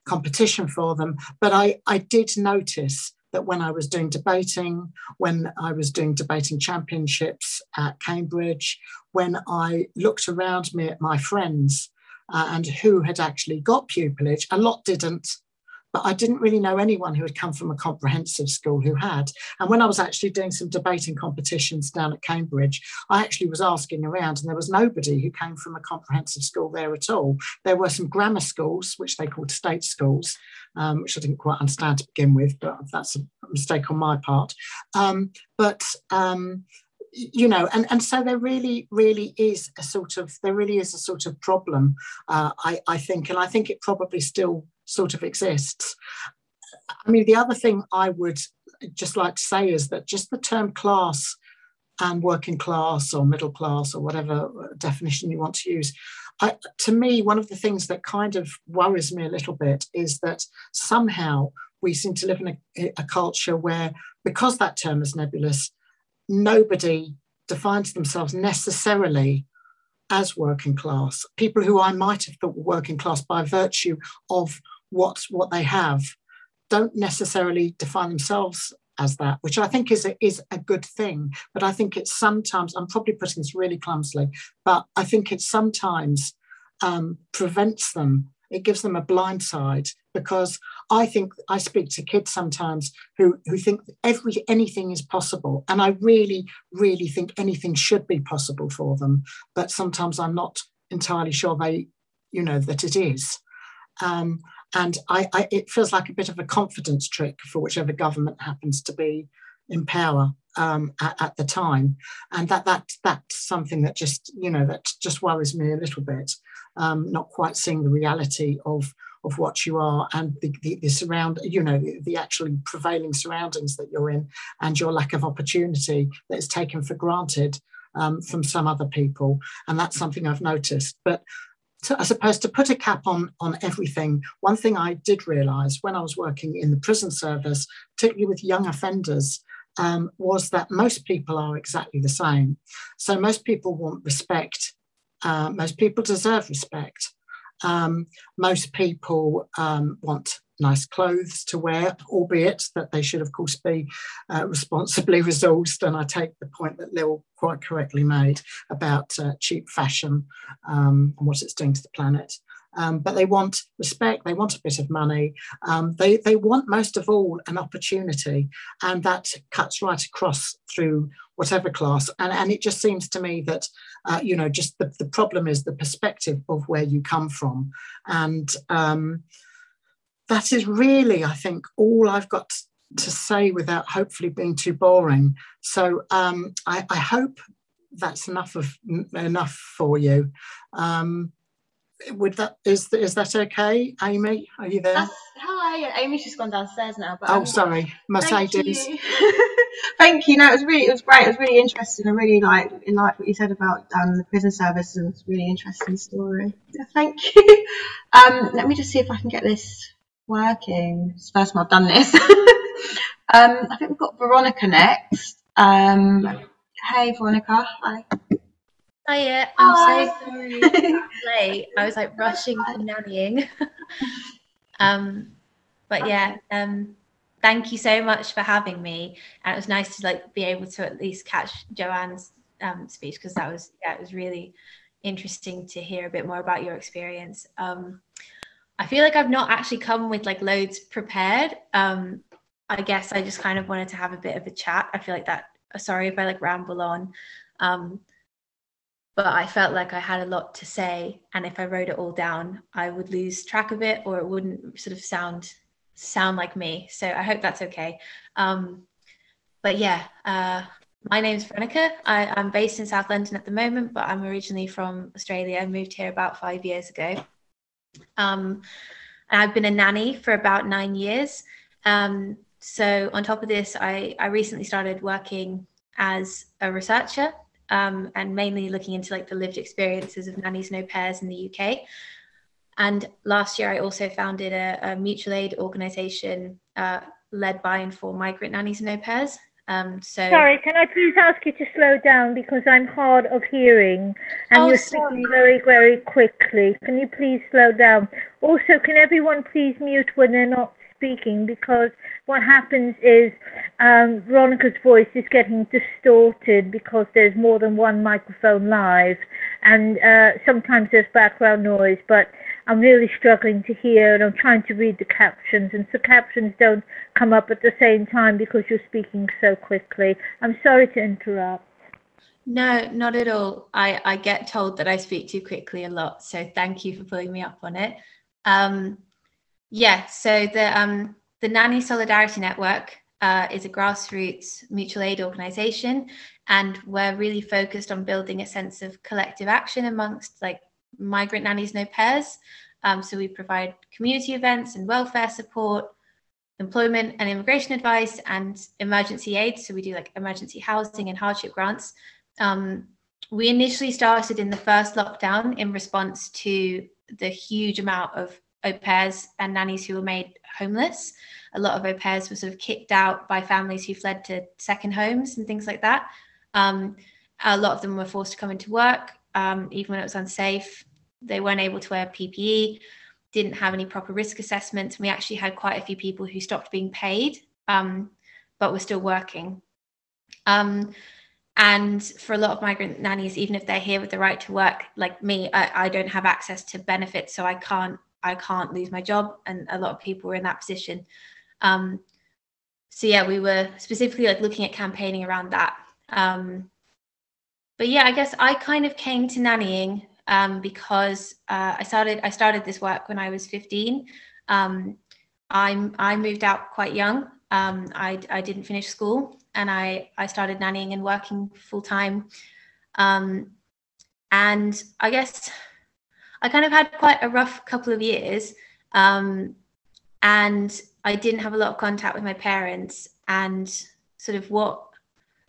competition for them, but I did notice that when I was doing debating, when I was doing debating championships at Cambridge, when I looked around me at my friends and who had actually got pupillage, a lot didn't, but I didn't really know anyone who had come from a comprehensive school who had. And when I was actually doing some debating competitions down at Cambridge, I actually was asking around and there was nobody who came from a comprehensive school there at all. There were some grammar schools, which they called state schools, which I didn't quite understand to begin with, but that's a mistake on my part. You know, and so there really, really is a sort of, problem, I think, and I think it probably still sort of exists. I mean, the other thing I would just like to say is that just the term class and working class or middle class or whatever definition you want to use, to me, one of the things that kind of worries me a little bit is that somehow we seem to live in a culture where, because that term is nebulous, nobody defines themselves necessarily as working class. People who I might have thought were working class by virtue of what they have don't necessarily define themselves as that, which I think is a good thing. But I think it's sometimes, I'm probably putting this really clumsily, but I think it sometimes prevents them. It gives them a blind side, because I think I speak to kids sometimes who think anything is possible. And I really, really think anything should be possible for them. But sometimes I'm not entirely sure that it is. And it feels like a bit of a confidence trick for whichever government happens to be in power at the time. And that's something that just worries me a little bit. Not quite seeing the reality of what you are and the surround, the actually prevailing surroundings that you're in, and your lack of opportunity that is taken for granted from some other people. And that's something I've noticed. But I suppose to put a cap on everything, one thing I did realise when I was working in the prison service, particularly with young offenders, was that most people are exactly the same. So most people want respect. Most people deserve respect. Most people want nice clothes to wear, albeit that they should, of course, be responsibly resourced. And I take the point that Lil quite correctly made about cheap fashion and what it's doing to the planet. But they want respect, they want a bit of money, they want most of all an opportunity, and that cuts right across through whatever class. And it just seems to me that, just the problem is the perspective of where you come from. And that is really, I think, all I've got to say without hopefully being too boring. So I hope that's enough for you. Is that okay, Amy? Are you there? Hi, Amy's just gone downstairs now. But sorry, Mercedes. Thank you. Thank you. No, it was great. It was really interesting. I really like what you said about the prison service, and it's a really interesting story. Yeah, thank you. Let me just see if I can get this working. It's the first time I've done this. I think we've got Veronica next. Hey, Veronica. Hi. Hiya, I'm so sorry I'm late. I was like rushing for nannying. But yeah, thank you so much for having me. And it was nice to be able to at least catch Joanne's speech, because it was really interesting to hear a bit more about your experience. I feel like I've not actually come with loads prepared. I guess I just kind of wanted to have a bit of a chat. I feel like that, sorry if I ramble on. but I felt like I had a lot to say, and if I wrote it all down, I would lose track of it, or it wouldn't sort of sound like me. So I hope that's okay. But yeah, my name's Veronica. I'm based in South London at the moment, but I'm originally from Australia. I moved here about 5 years ago. And I've been a nanny for about 9 years. So on top of this, I recently started working as a researcher, and mainly looking into like the lived experiences of nannies and au pairs in the UK. And last year, I also founded a mutual aid organisation led by and for migrant nannies and au pairs. Sorry, can I please ask you to slow down, because I'm hard of hearing and you're speaking very, very quickly. Can you please slow down? Also, can everyone please mute when they're not speaking, because what happens is Veronica's voice is getting distorted because there's more than one microphone live, and sometimes there's background noise, but I'm really struggling to hear, and I'm trying to read the captions, and so captions don't come up at the same time because you're speaking so quickly. I'm sorry to interrupt. No, not at all. I get told that I speak too quickly a lot, so thank you for pulling me up on it. Yeah, so the Nanny Solidarity Network is a grassroots mutual aid organisation, and we're really focused on building a sense of collective action amongst like migrant nannies and au pairs. So we provide community events and welfare support, employment and immigration advice, and emergency aid. So we do like emergency housing and hardship grants. We initially started in the first lockdown in response to the huge amount of au pairs and nannies who were made homeless. A lot of au pairs were sort of kicked out by families who fled to second homes and things like that. A lot of them were forced to come into work. Even when it was unsafe, they weren't able to wear PPE, didn't have any proper risk assessments. We actually had quite a few people who stopped being paid, but were still working. And for a lot of migrant nannies, even if they're here with the right to work, like me, I don't have access to benefits, so I can't lose my job. And a lot of people were in that position. So yeah, we were specifically like looking at campaigning around that. But yeah, I guess I kind of came to nannying because I started this work when I was 15. I moved out quite young. I didn't finish school, and I started nannying and working full time. And I guess I kind of had quite a rough couple of years, and I didn't have a lot of contact with my parents, and sort of what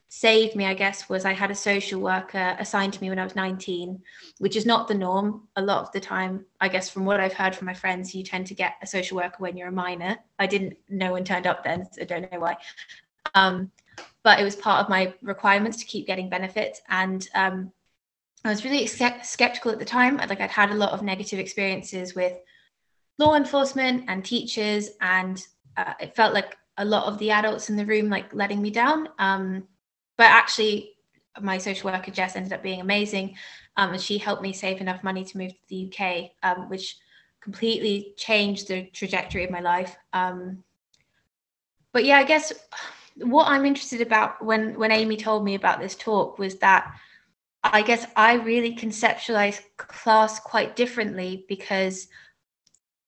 saved me, I guess, was I had a social worker assigned to me when I was 19, which is not the norm. A lot of the time, I guess, from what I've heard from my friends, you tend to get a social worker when you're a minor. I didn't, no one turned up then, so I don't know why. But it was part of my requirements to keep getting benefits. And I was really skeptical at the time. Like, I'd had a lot of negative experiences with law enforcement and teachers, and it felt like a lot of the adults in the room, like, letting me down. But actually, my social worker, Jess, ended up being amazing. And she helped me save enough money to move to the UK, which completely changed the trajectory of my life. But yeah, I guess what I'm interested about when Amy told me about this talk was that I guess I really conceptualized class quite differently, because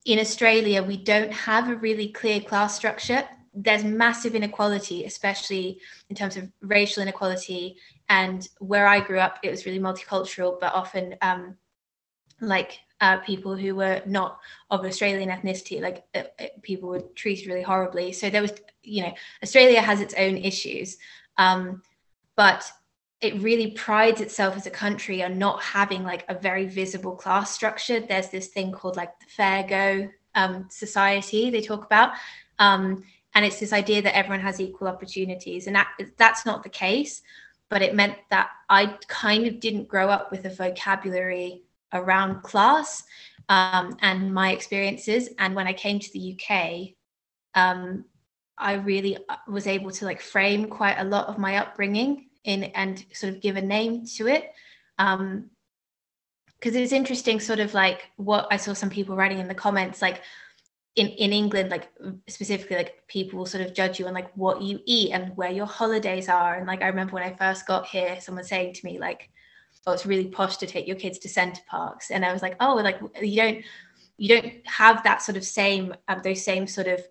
in Australia, we don't have a really clear class structure. There's massive inequality, especially in terms of racial inequality. And where I grew up, it was really multicultural, but often people who were not of Australian ethnicity, like people were treated really horribly. So there was, Australia has its own issues, but it really prides itself as a country on not having like a very visible class structure. There's this thing called like the Fair Go society they talk about. And it's this idea that everyone has equal opportunities. And that's not the case, but it meant that I kind of didn't grow up with a vocabulary around class and my experiences. And when I came to the UK, I really was able to like frame quite a lot of my upbringing in and sort of give a name to it. Because it's interesting, sort of like what I saw some people writing in the comments, like, in England, like specifically, like people will sort of judge you on like what you eat and where your holidays are. And like, I remember when I first got here, someone saying to me, like, oh, it's really posh to take your kids to centre parks. And I was like, oh, like you don't have that sort of same, those same sort of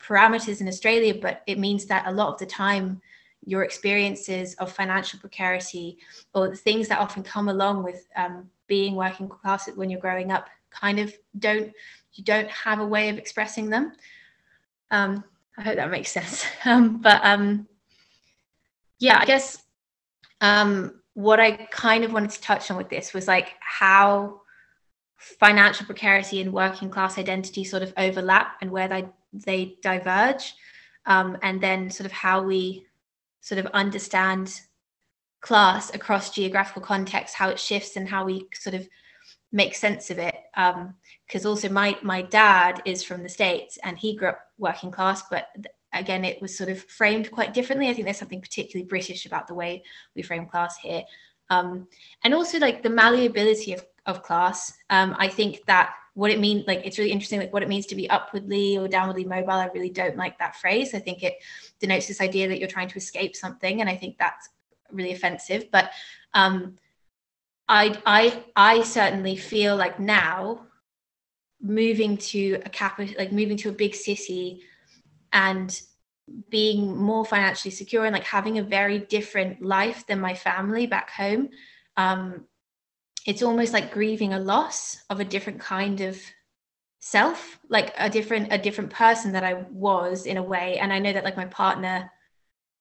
parameters in Australia, but it means that a lot of the time your experiences of financial precarity or the things that often come along with being working class when you're growing up kind of you don't have a way of expressing them. I hope that makes sense. Yeah, I guess what I kind of wanted to touch on with this was like how financial precarity and working class identity sort of overlap and where they diverge, and then sort of how we sort of understand class across geographical context, how it shifts and how we sort of make sense of it. Because also my dad is from the States and he grew up working class, but again, it was sort of framed quite differently. I think there's something particularly British about the way we frame class here. And also like the malleability of class. I think that what it means, like it's really interesting, like what it means to be upwardly or downwardly mobile. I really don't like that phrase. I think it denotes this idea that you're trying to escape something, and I think that's really offensive. But I certainly feel like now moving to a capital, like moving to a big city and being more financially secure and like having a very different life than my family back home, it's almost like grieving a loss of a different kind of self, like a different person that I was in a way. And I know that like my partner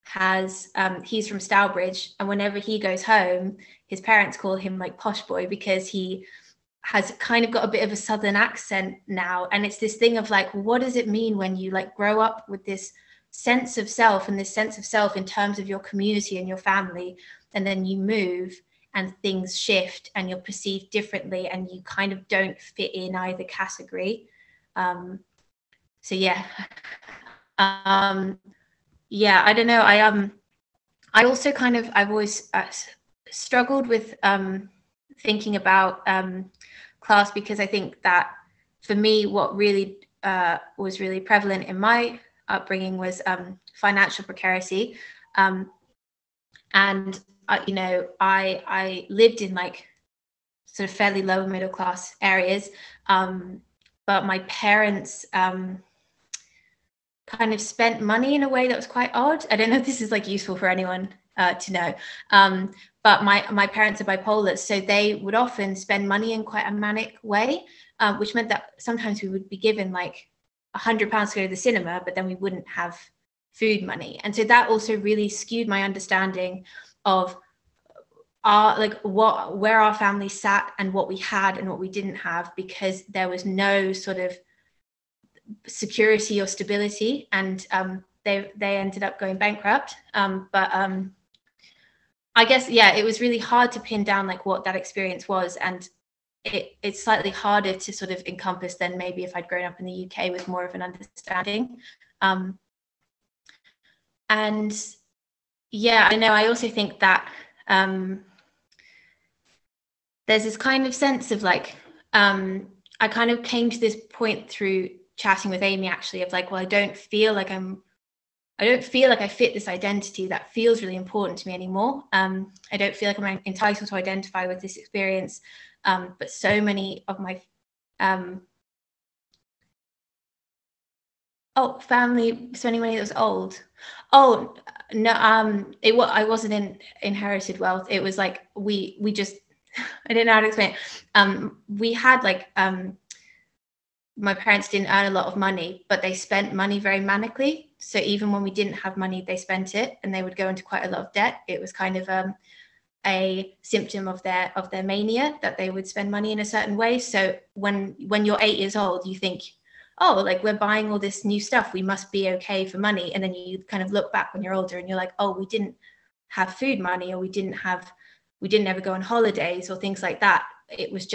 has, he's from Stourbridge, and whenever he goes home, his parents call him like posh boy because he has kind of got a bit of a southern accent now. And it's this thing of like, what does it mean when you like grow up with this sense of self and this sense of self in terms of your community and your family, and then you move and things shift and you're perceived differently and you kind of don't fit in either category. So yeah. Yeah, I don't know. I also kind of, I've always struggled with thinking about class, because I think that for me, what really was really prevalent in my upbringing was financial precarity. And, you know, I lived in like sort of fairly lower middle class areas, but my parents, kind of spent money in a way that was quite odd. I don't know if this is like useful for anyone to know, but my parents are bipolar, so they would often spend money in quite a manic way, which meant that sometimes we would be given like £100 to go to the cinema, but then we wouldn't have food money. And so that also really skewed my understanding of our like where our family sat and what we had and what we didn't have, because there was no sort of security or stability, and they ended up going bankrupt. But I guess, yeah, it was really hard to pin down like what that experience was, and it's slightly harder to sort of encompass than maybe if I'd grown up in the UK with more of an understanding. And yeah, I know, I also think that there's this kind of sense of like, I kind of came to this point through chatting with Amy actually, of like, well, I don't feel like I fit this identity that feels really important to me anymore. I don't feel like I'm entitled to identify with this experience, but so many of my family spending money that was old. Oh no, I wasn't in inherited wealth. It was like we just I don't know how to explain it. We had like my parents didn't earn a lot of money, but they spent money very manically. So even when we didn't have money, they spent it, and they would go into quite a lot of debt. It was kind of a symptom of their mania that they would spend money in a certain way. So when you're 8 years old, you think, oh, like we're buying all this new stuff, we must be okay for money. And then you kind of look back when you're older and you're like, oh, we didn't have food money, or we didn't ever go on holidays or things like that. It was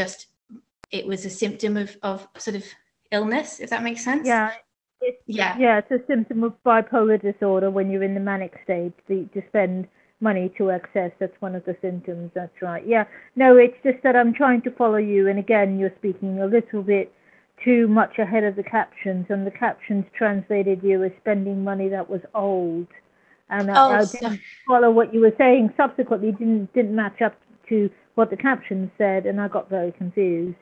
a symptom of sort of illness, if that makes sense. Yeah, it's a symptom of bipolar disorder. When you're in the manic stage, to spend money to excess, that's one of the symptoms. That's right. Yeah, no, it's just that I'm trying to follow you, and again, you're speaking a little bit too much ahead of the captions, and the captions translated you as spending money that was old, and I didn't follow what you were saying subsequently, didn't match up to what the caption said, and I got very confused.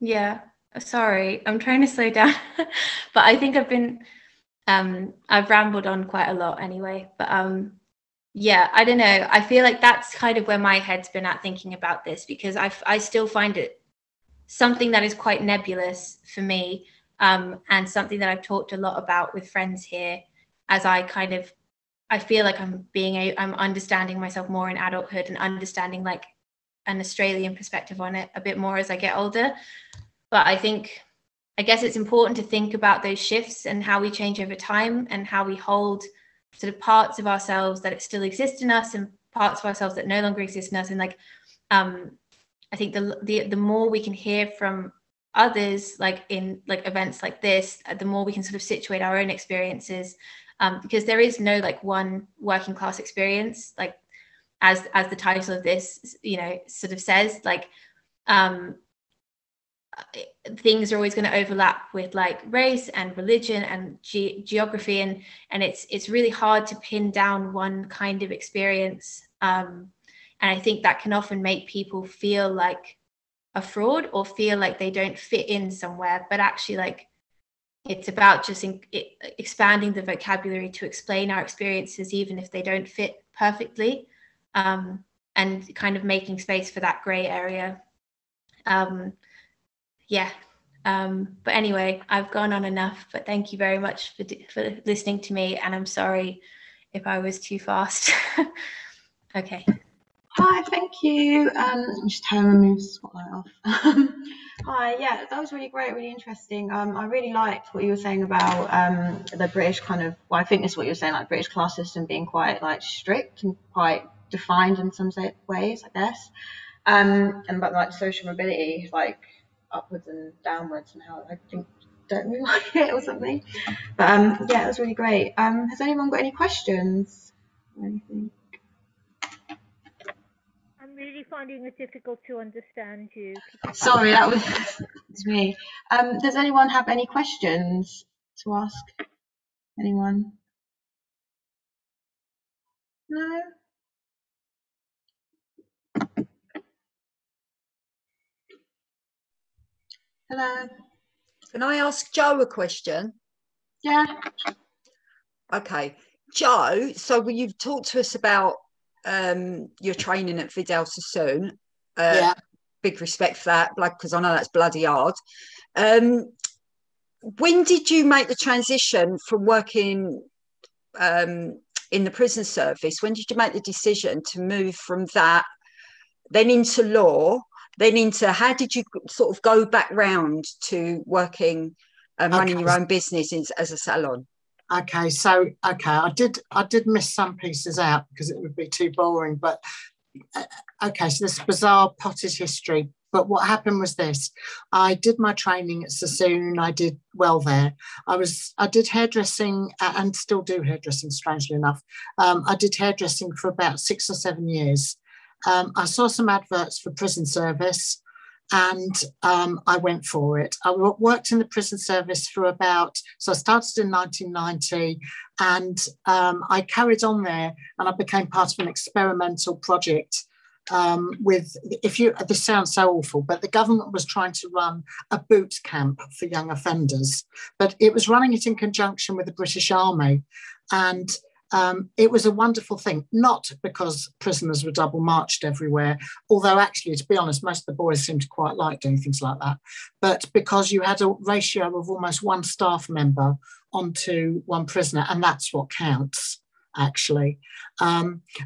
Yeah, sorry, I'm trying to slow down, but I think I've been, I've rambled on quite a lot anyway, but yeah, I don't know. I feel like that's kind of where my head's been at thinking about this, because I still find it something that is quite nebulous for me, and something that I've talked a lot about with friends here as I kind of, I feel like I'm understanding myself more in adulthood and understanding like an Australian perspective on it a bit more as I get older. But I think, I guess it's important to think about those shifts and how we change over time and how we hold sort of parts of ourselves that still exist in us and parts of ourselves that no longer exist in us. And like, I think the more we can hear from others, like in like events like this, the more we can sort of situate our own experiences, because there is no like one working class experience, like as the title of this, you know, sort of says, like things are always going to overlap with like race and religion and geography, and it's really hard to pin down one kind of experience, and I think that can often make people feel like a fraud or feel like they don't fit in somewhere. But actually, like, it's about just expanding the vocabulary to explain our experiences, even if they don't fit perfectly, and kind of making space for that grey area. But anyway, I've gone on enough, but thank you very much for listening to me, and I'm sorry if I was too fast. Okay. Hi, thank you. I'm just trying to remove the spotlight off. Hi, yeah, that was really great, really interesting. I really liked what you were saying about the British kind of, well, I think it's what you were saying, like British class system being quite like strict and quite defined in some ways, I guess. And about like social mobility, like upwards and downwards, and how I think don't really like it or something. But yeah, it was really great. Has anyone got any questions or anything? Really finding it difficult to understand you. Sorry, that was me. Does anyone have any questions to ask? Anyone? No? Hello? Can I ask Jo a question? Yeah. Okay. Jo, so you've talked to us about your training at Vidal Sassoon. Yeah. Big respect for that, because I know that's bloody hard. When did you make the transition from working in the prison service? When did you make the decision to move from that, then into law, then into, how did you sort of go back round to working and running your own business as a salon? Okay, so okay, I did miss some pieces out because it would be too boring. But okay, so this bizarre potted history. But what happened was this: I did my training at Sassoon. I did well there. I did hairdressing and still do hairdressing. Strangely enough, I did hairdressing for about 6 or 7 years. I saw some adverts for prison service, and I went for it. I worked in the prison service for about, so I started in 1990, and I carried on there, and I became part of an experimental project with, if you, this sounds so awful, but the government was trying to run a boot camp for young offenders, but it was running it in conjunction with the British Army. And it was a wonderful thing, not because prisoners were double marched everywhere, although actually, to be honest, most of the boys seemed to quite like doing things like that, but because you had a ratio of almost one staff member onto one prisoner, and that's what counts, actually.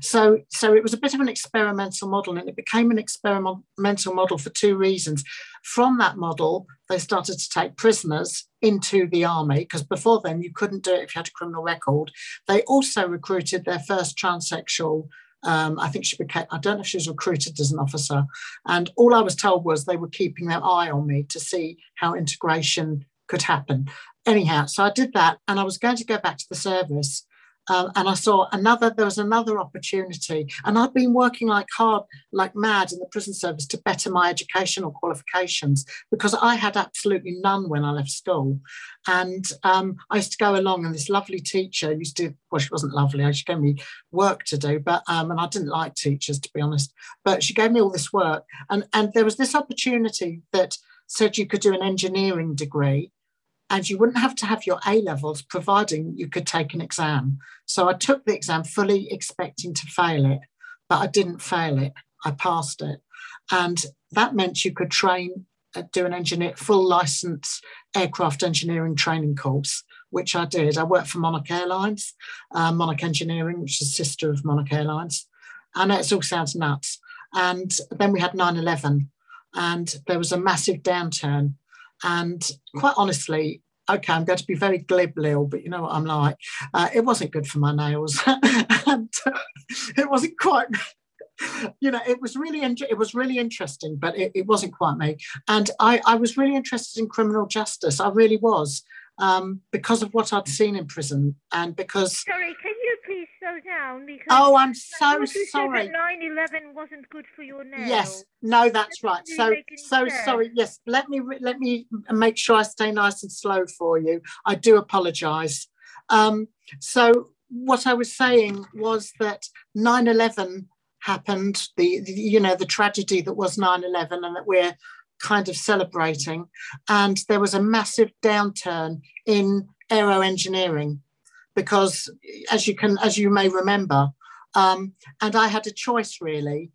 So it was a bit of an experimental model, and it became an experimental model for two reasons. From that model, they started to take prisoners into the army, because before then you couldn't do it if you had a criminal record. They also recruited their first transsexual. I think she became, I don't know if she was recruited as an officer. And all I was told was they were keeping their eye on me to see how integration could happen. Anyhow, so I did that, and I was going to go back to the service. And I saw another, there was another opportunity. And I'd been working like hard, like mad in the prison service to better my educational qualifications, because I had absolutely none when I left school. And I used to go along, and this lovely teacher used to, well, she wasn't lovely, she gave me work to do, but and I didn't like teachers, to be honest, but she gave me all this work. And there was this opportunity that said you could do an engineering degree, and you wouldn't have to have your A levels, providing you could take an exam. So I took the exam fully expecting to fail it, but I didn't fail it. I passed it. And that meant you could train, do an engineer, full license aircraft engineering training course, which I did. I worked for Monarch Airlines, Monarch Engineering, which is sister of Monarch Airlines. I know it all sounds nuts. And then we had 9/11, and there was a massive downturn. And quite honestly, okay, I'm going to be very glib, Lil, but you know what I'm like. It wasn't good for my nails. And, it wasn't quite, you know, it was really interesting, but it wasn't quite me. And I was really interested in criminal justice. I really was, because of what I'd seen in prison, and because. Sorry, can you please slow down? Because I'm so sorry. 9/11 wasn't good for your nails. Yes, no, that's right. So sorry. Yes, let me make sure I stay nice and slow for you. I do apologise. So what I was saying was that 9/11 happened, the tragedy that was 9/11, and that we're kind of celebrating, and there was a massive downturn in aero engineering, because as you may remember, and I had a choice really,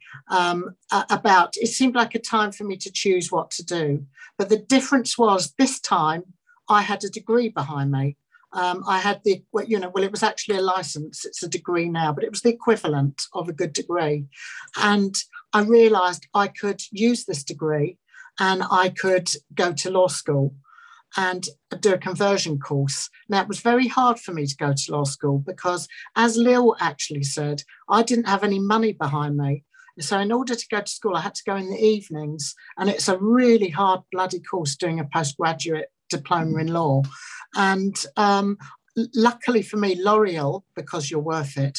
about, it seemed like a time for me to choose what to do, but the difference was this time I had a degree behind me. I had it was actually a license, it's a degree now, but it was the equivalent of a good degree. And I realised I could use this degree, and I could go to law school and do a conversion course. Now, it was very hard for me to go to law school because, as Lil actually said, I didn't have any money behind me. So in order to go to school, I had to go in the evenings, and it's a really hard bloody course doing a postgraduate diploma in law. And luckily for me, L'Oreal, because you're worth it,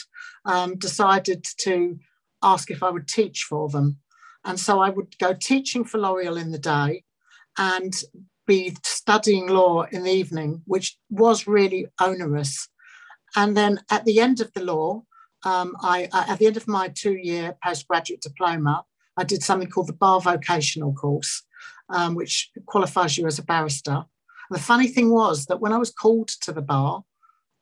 decided to ask if I would teach for them. And so I would go teaching for L'Oreal in the day and be studying law in the evening, which was really onerous. And then at the end of the law, at the end of my 2-year postgraduate diploma, I did something called the bar vocational course, which qualifies you as a barrister. The funny thing was that when I was called to the bar,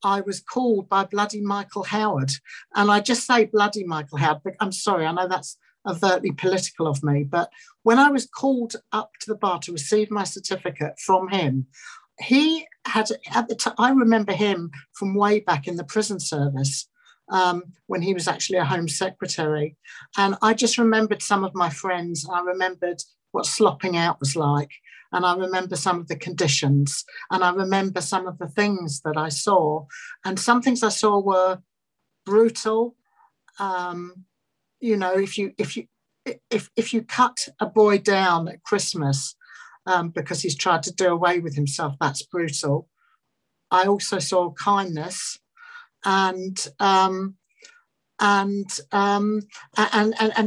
I was called by bloody Michael Howard. And I just say bloody Michael Howard, but I'm sorry, I know that's overtly political of me. But when I was called up to the bar to receive my certificate from him, he had, at the time, I remember him from way back in the prison service, when he was actually a Home Secretary. And I just remembered some of my friends. I remembered what slopping out was like. And I remember some of the conditions, and I remember some of the things that I saw. And some things I saw were brutal. You know, if you cut a boy down at Christmas because he's tried to do away with himself, that's brutal. I also saw kindness, and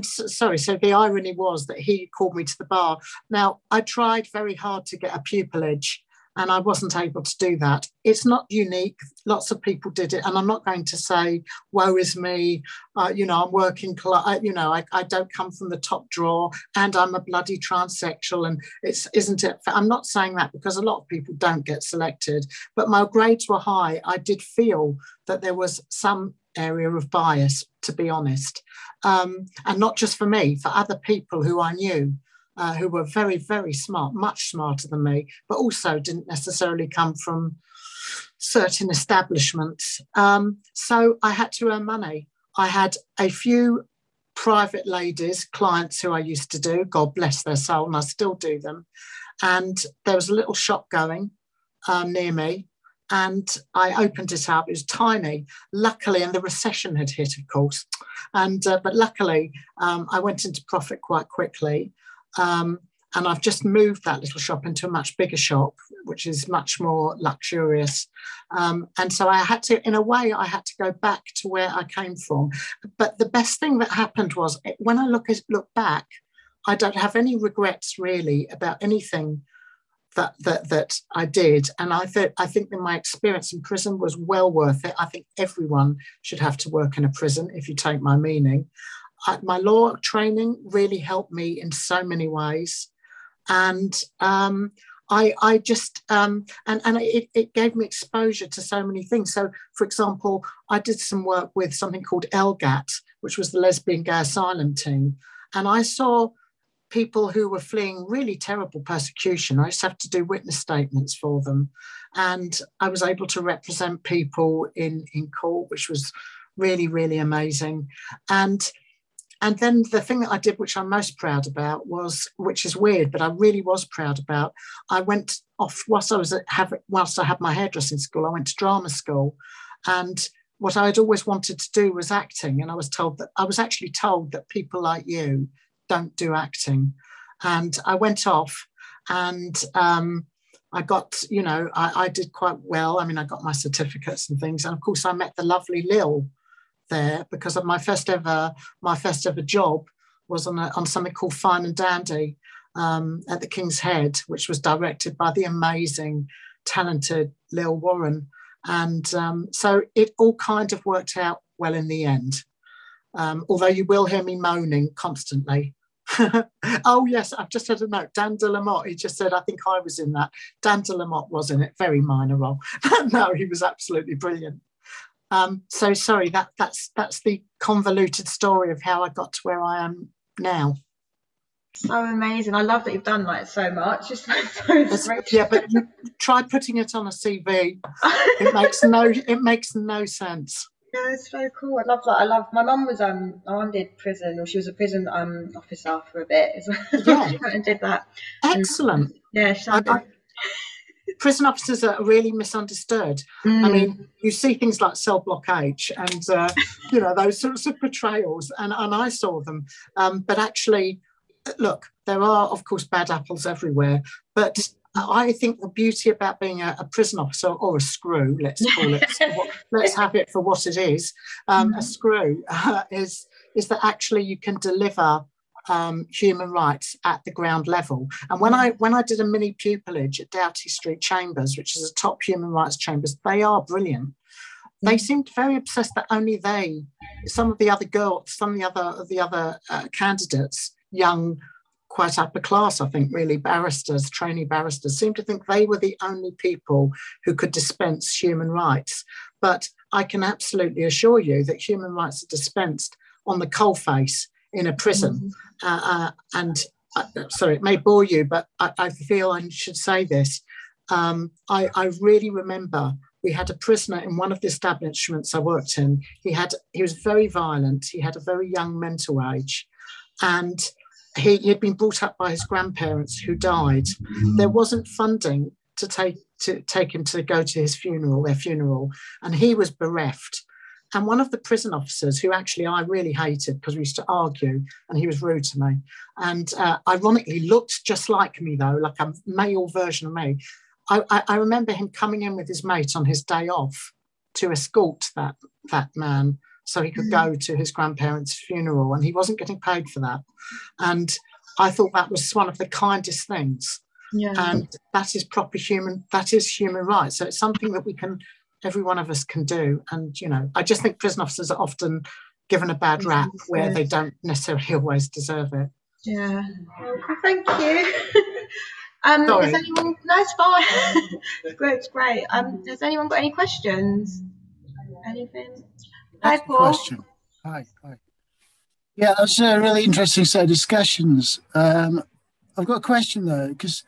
sorry, so the irony was that he called me to the bar. Now, I tried very hard to get a pupillage, and I wasn't able to do that. It's not unique. Lots of people did it. And I'm not going to say, woe is me, I'm working, I don't come from the top drawer, and I'm a bloody transsexual, and isn't it? I'm not saying that, because a lot of people don't get selected, but my grades were high. I did feel that there was some area of bias, to be honest, and not just for me, for other people who I knew. Who were very, very smart, much smarter than me, but also didn't necessarily come from certain establishments. So I had to earn money. I had a few private ladies, clients who I used to do, God bless their soul, and I still do them. And there was a little shop going near me, and I opened it up. It was tiny, luckily, and the recession had hit, of course. But luckily, I went into profit quite quickly. And I've just moved that little shop into a much bigger shop, which is much more luxurious. And so I had to, in a way, I had to go back to where I came from. But the best thing that happened was when I look back, I don't have any regrets really about anything that I did. And I think that my experience in prison was well worth it. I think everyone should have to work in a prison, if you take my meaning. My law training really helped me in so many ways. And it gave me exposure to so many things. So, for example, I did some work with something called LGAT, which was the Lesbian Gay Asylum Team. And I saw people who were fleeing really terrible persecution. I just have to do witness statements for them. And I was able to represent people in court, which was really, really amazing. And then the thing that I did, which I'm most proud about was, which is weird, but I really was proud about, I went off, whilst I had my hairdressing school, I went to drama school. And what I had always wanted to do was acting. And I was actually told that people like you don't do acting. And I went off and I did quite well. I mean, I got my certificates and things. And of course, I met the lovely Lil there, because of my first ever job was on something called Fine and Dandy at the King's Head, which was directed by the amazing, talented Lil Warren, and so it all kind of worked out well in the end. Although you will hear me moaning constantly. Oh yes, I've just had a note. Dan de Lamotte. He just said, I think I was in that. Dan de Lamotte was in it, very minor role. No, he was absolutely brilliant. So sorry, that's the convoluted story of how I got to where I am now. So amazing. I love that you've done like so much. Yeah, but try putting it on a CV. It makes no sense. Yeah, it's so cool. I love that. I love, my mum was, my mum did prison, or she was a prison officer for a bit as well. Yeah. She went and did that. Excellent. And, yeah, she did. Prison officers are really misunderstood. I mean, you see things like Cell Block H and, those sorts of portrayals, and I saw them. But actually, look, there are, of course, bad apples everywhere. But I think the beauty about being a prison officer, or a screw, let's call it, let's have it for what it is, a screw, is that actually you can deliver human rights at the ground level. And when I did a mini pupillage at Doughty Street Chambers, which is a top human rights chambers, they are brilliant. They seemed very obsessed that only they, some of the other candidates, young, quite upper class, I think, really, barristers, trainee barristers, seemed to think they were the only people who could dispense human rights. But I can absolutely assure you that human rights are dispensed on the coalface in a prison. Sorry, it may bore you, but I feel I should say this. I really remember we had a prisoner in one of the establishments I worked in. He was very violent. He had a very young mental age, and he had been brought up by his grandparents who died. There wasn't funding to take him to go to his funeral, their funeral, and he was bereft. And one of the prison officers, who actually I really hated because we used to argue and he was rude to me, and ironically looked just like me, though, like a male version of me. I remember him coming in with his mate on his day off to escort that man so he could go to his grandparents' funeral, and he wasn't getting paid for that. And I thought that was one of the kindest things. Yeah. And that is proper human, that is human rights. So it's something that every one of us can do. And, I just think prison officers are often given a bad rap where they don't necessarily always deserve it. Yeah. Well, thank you. Sorry. Has anyone, no, it's fine. It's great. Has anyone got any questions? Anything? Hi, Paul. Question. Hi. Yeah, that's a really interesting set of discussions. I've got a question, though, because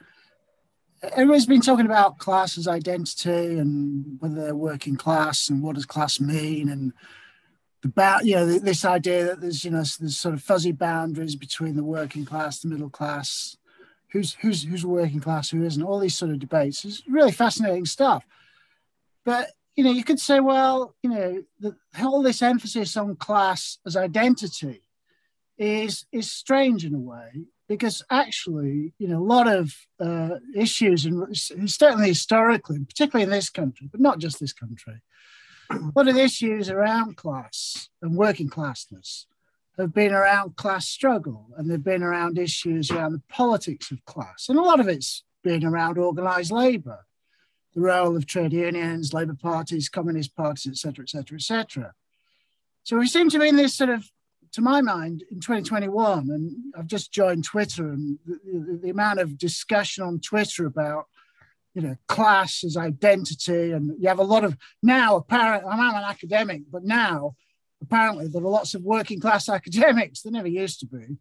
everyone's been talking about class as identity and whether they're working class and what does class mean, and about this idea that there's sort of fuzzy boundaries between the working class, the middle class, who's working class, who isn't, all these sort of debates. It's really fascinating stuff. But you could say, well, all this emphasis on class as identity is strange in a way, because actually, you know, a lot of issues, and certainly historically, particularly in this country, but not just this country, a lot of the issues around class and working classness have been around class struggle, and they've been around issues around the politics of class. And a lot of it's been around organised labour, the role of trade unions, labour parties, communist parties, et cetera, et cetera, et cetera. So we seem to be in this sort of, to my mind, in 2021, and I've just joined Twitter, and the amount of discussion on Twitter about, you know, class as identity, and you have a lot of, now apparently, I'm an academic, but now apparently there are lots of working class academics, there never used to be.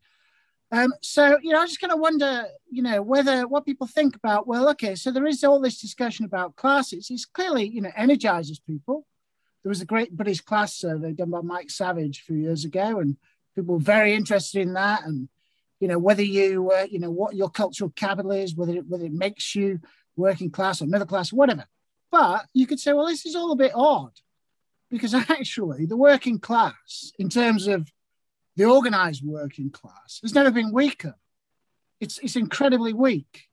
So, you know, I just kind of wonder, you know, whether what people think about, well, okay, so there is all this discussion about classes. It's clearly, you know, energizes people. There was a great British class survey done by Mike Savage a few years ago, and people were very interested in that. And, you know, whether you, you know, what your cultural capital is, whether it makes you working class or middle class, whatever. But you could say, well, this is all a bit odd, because actually the working class, in terms of the organised working class, has never been weaker. It's incredibly weak.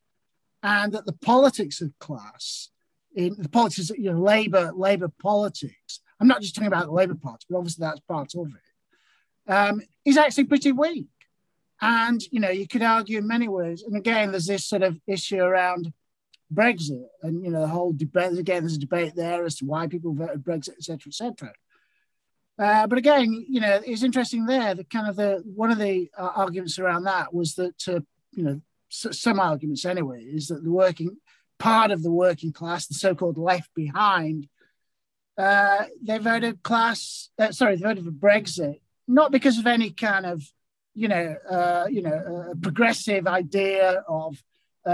And that the politics of class, in the politics, you know, labour politics, I'm not just talking about the Labour Party, but obviously that's part of it, is actually pretty weak. And, you know, you could argue in many ways, and again, there's this sort of issue around Brexit, and, you know, the whole debate, again, there's a debate there as to why people voted Brexit, et cetera, et cetera. But again, you know, it's interesting there that kind of the, one of the arguments around that was that, you know, some arguments anyway, is that the working, part of the working class, the so-called left behind, they voted they voted for Brexit, not because of any kind of, you know, progressive idea of,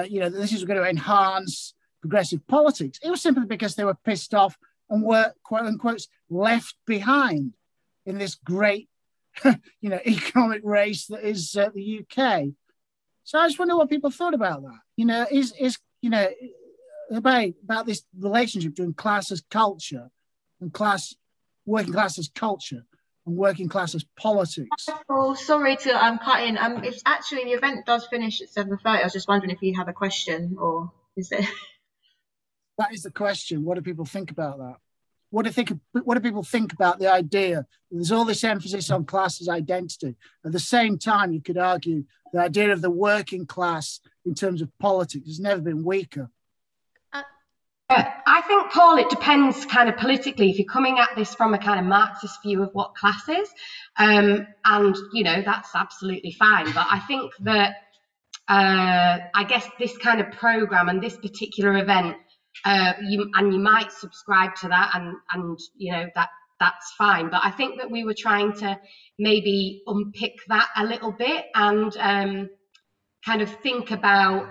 you know, this is going to enhance progressive politics. It was simply because they were pissed off and were, quote unquote, left behind in this great, you know, economic race that is the UK. So I just wonder what people thought about that. You know, is you know, about this relationship between class as culture and class, working class as culture and working class as politics. Oh, sorry to cut in. It's actually, the event does finish at 7:30. I was just wondering if you have a question, or is there? That is the question. What do people think about that? What do people think about the idea? There's all this emphasis on class as identity. At the same time, you could argue the idea of the working class in terms of politics has never been weaker. I think, Paul, it depends kind of politically. If you're coming at this from a kind of Marxist view of what class is, and, you know, that's absolutely fine. But I think that, I guess, this kind of programme and this particular event, you might subscribe to that, and you know, that's fine, but I think that we were trying to maybe unpick that a little bit, and kind of think about,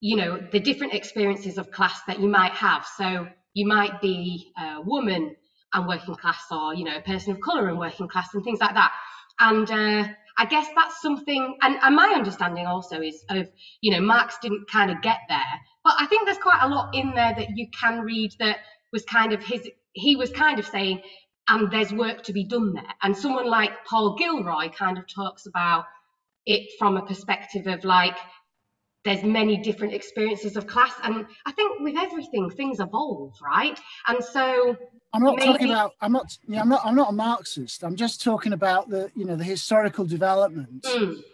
you know, the different experiences of class that you might have. So you might be a woman and working class, or, you know, a person of colour and working class, and things like that. And I guess that's something, and my understanding also is of, you know, Marx didn't kind of get there, but I think there's quite a lot in there that you can read that was kind of his, he was kind of saying, and there's work to be done there. And someone like Paul Gilroy kind of talks about it from a perspective of, like, there's many different experiences of class. And I think with everything, things evolve, right? And so I'm not talking about, I'm not a Marxist. I'm just talking about the, you know, the historical development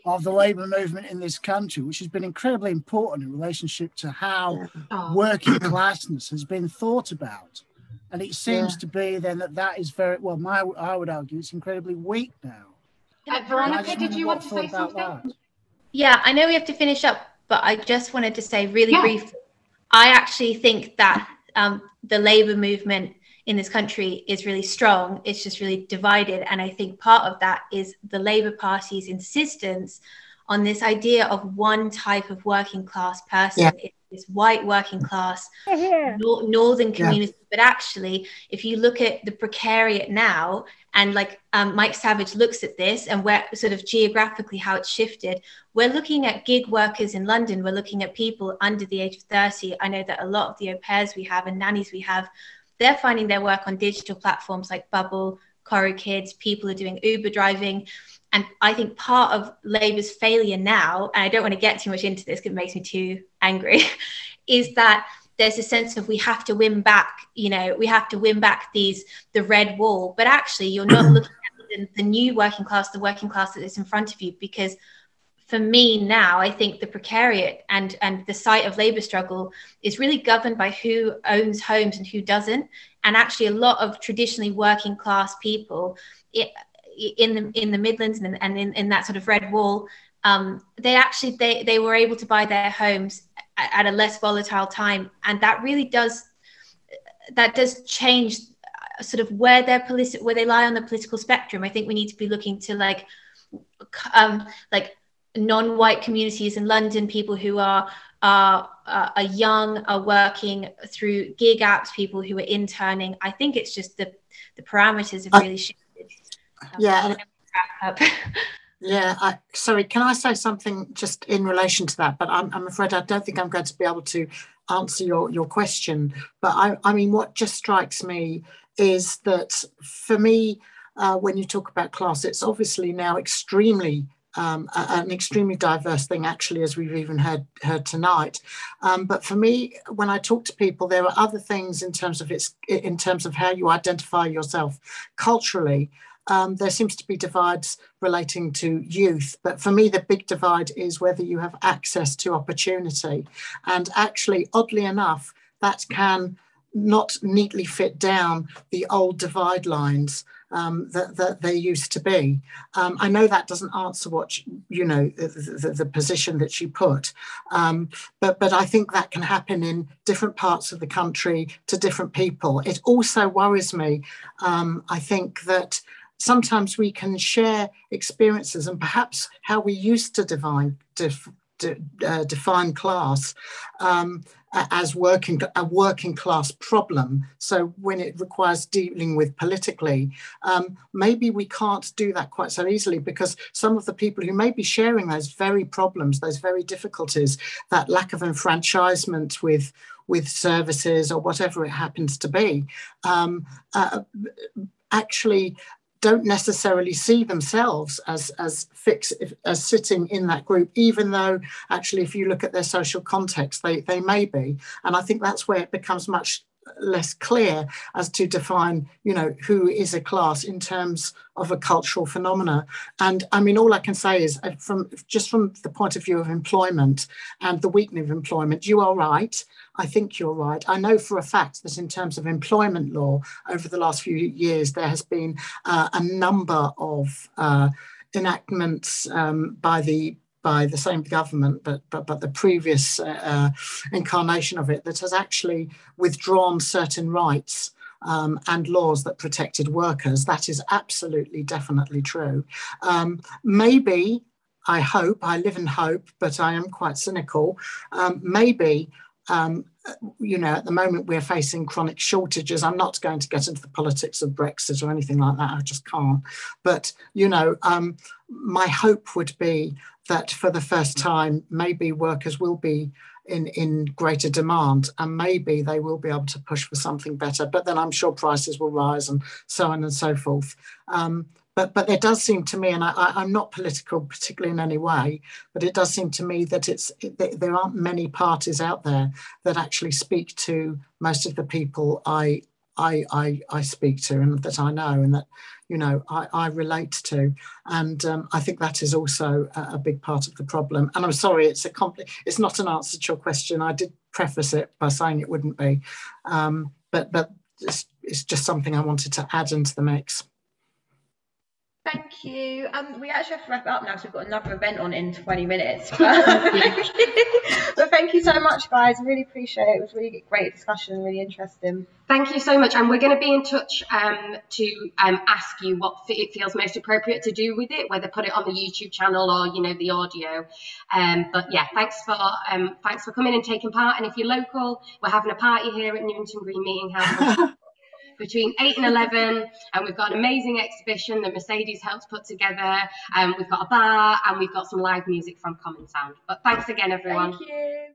of the labour movement in this country, which has been incredibly important in relationship to how working classness has been thought about. And it seems to be then that is very, well, I would argue it's incredibly weak now. Veronica, did you want to say something? Yeah, I know we have to finish up, but I just wanted to say really briefly, I actually think that the labour movement in this country is really strong. It's just really divided. And I think part of that is the Labour Party's insistence on this idea of one type of working class person. Yeah. It's this white working class, northern community. Yeah. But actually, if you look at the precariat now, and like Mike Savage looks at this and where sort of geographically how it's shifted, we're looking at gig workers in London. We're looking at people under the age of 30. I know that a lot of the au pairs we have and nannies we have, they're finding their work on digital platforms like Bubble, Coro Kids, people are doing Uber driving. And I think part of Labour's failure now, and I don't want to get too much into this because it makes me too angry, is that there's a sense of we have to win back, you know, we have to win back the red wall. But actually, you're not looking at the new working class, the working class that is in front of you, because for me now, I think the precariat and the site of labour struggle is really governed by who owns homes and who doesn't. And actually, a lot of traditionally working class people in the Midlands and in that sort of red wall, they were able to buy their homes at a less volatile time, and that really does change sort of where they lie on the political spectrum. I think we need to be looking to like non-white communities in London, people who are young, are working through gig apps, people who are interning. I think it's just the parameters have really shifted. Yeah, sorry, can I say something just in relation to that? But I'm afraid I don't think I'm going to be able to answer your question. But I mean, what just strikes me is that for me, when you talk about class, it's obviously now extremely an extremely diverse thing, actually, as we've even heard tonight. But for me, when I talk to people, there are other things in terms of how you identify yourself culturally. There seems to be divides relating to youth, but for me the big divide is whether you have access to opportunity. And actually, oddly enough, that can not neatly fit down the old divide lines that they used to be. I know that doesn't answer what you know the position that you put, but I think that can happen in different parts of the country to different people. It also worries me. I think that sometimes we can share experiences and perhaps how we used to define class as a working class problem. So when it requires dealing with politically, maybe we can't do that quite so easily, because some of the people who may be sharing those very problems, those very difficulties, that lack of enfranchisement with services or whatever it happens to be, actually don't necessarily see themselves as sitting in that group, even though actually if you look at their social context, they may be. And I think that's where it becomes much less clear as to define, you know, who is a class in terms of a cultural phenomena. And I mean, all I can say is from the point of view of employment and the weakening of employment, you are right. I think you're right. I know for a fact that in terms of employment law over the last few years, there has been a number of enactments by the same government, but the previous incarnation of it, that has actually withdrawn certain rights and laws that protected workers. That is absolutely, definitely true. Maybe, I hope, I live in hope, but I am quite cynical. You know, at the moment we're facing chronic shortages. I'm not going to get into the politics of Brexit or anything like that. I just can't. But, you know, my hope would be that for the first time, maybe workers will be in greater demand, and maybe they will be able to push for something better. But then I'm sure prices will rise and so on and so forth. But there does seem to me, and I'm not political particularly in any way, but it does seem to me that there aren't many parties out there that actually speak to most of the people I speak to and that I know and that, you know, I relate to. And I think that is also a big part of the problem. And I'm sorry, it's not an answer to your question. I did preface it by saying it wouldn't be. But it's just something I wanted to add into the mix. Thank you. We actually have to wrap it up now because we've got another event on in 20 minutes. But thank you so much, guys. I really appreciate it. It was a really great discussion, really interesting. Thank you so much. And we're going to be in touch to ask you what it feels most appropriate to do with it, whether put it on the YouTube channel or, you know, the audio. But yeah, thanks for coming and taking part. And if you're local, we're having a party here at Newington Green Meeting House. Between 8 and 11, and we've got an amazing exhibition that Mercedes helped put together, and we've got a bar, and we've got some live music from Common Sound. But thanks again, everyone. Thank you.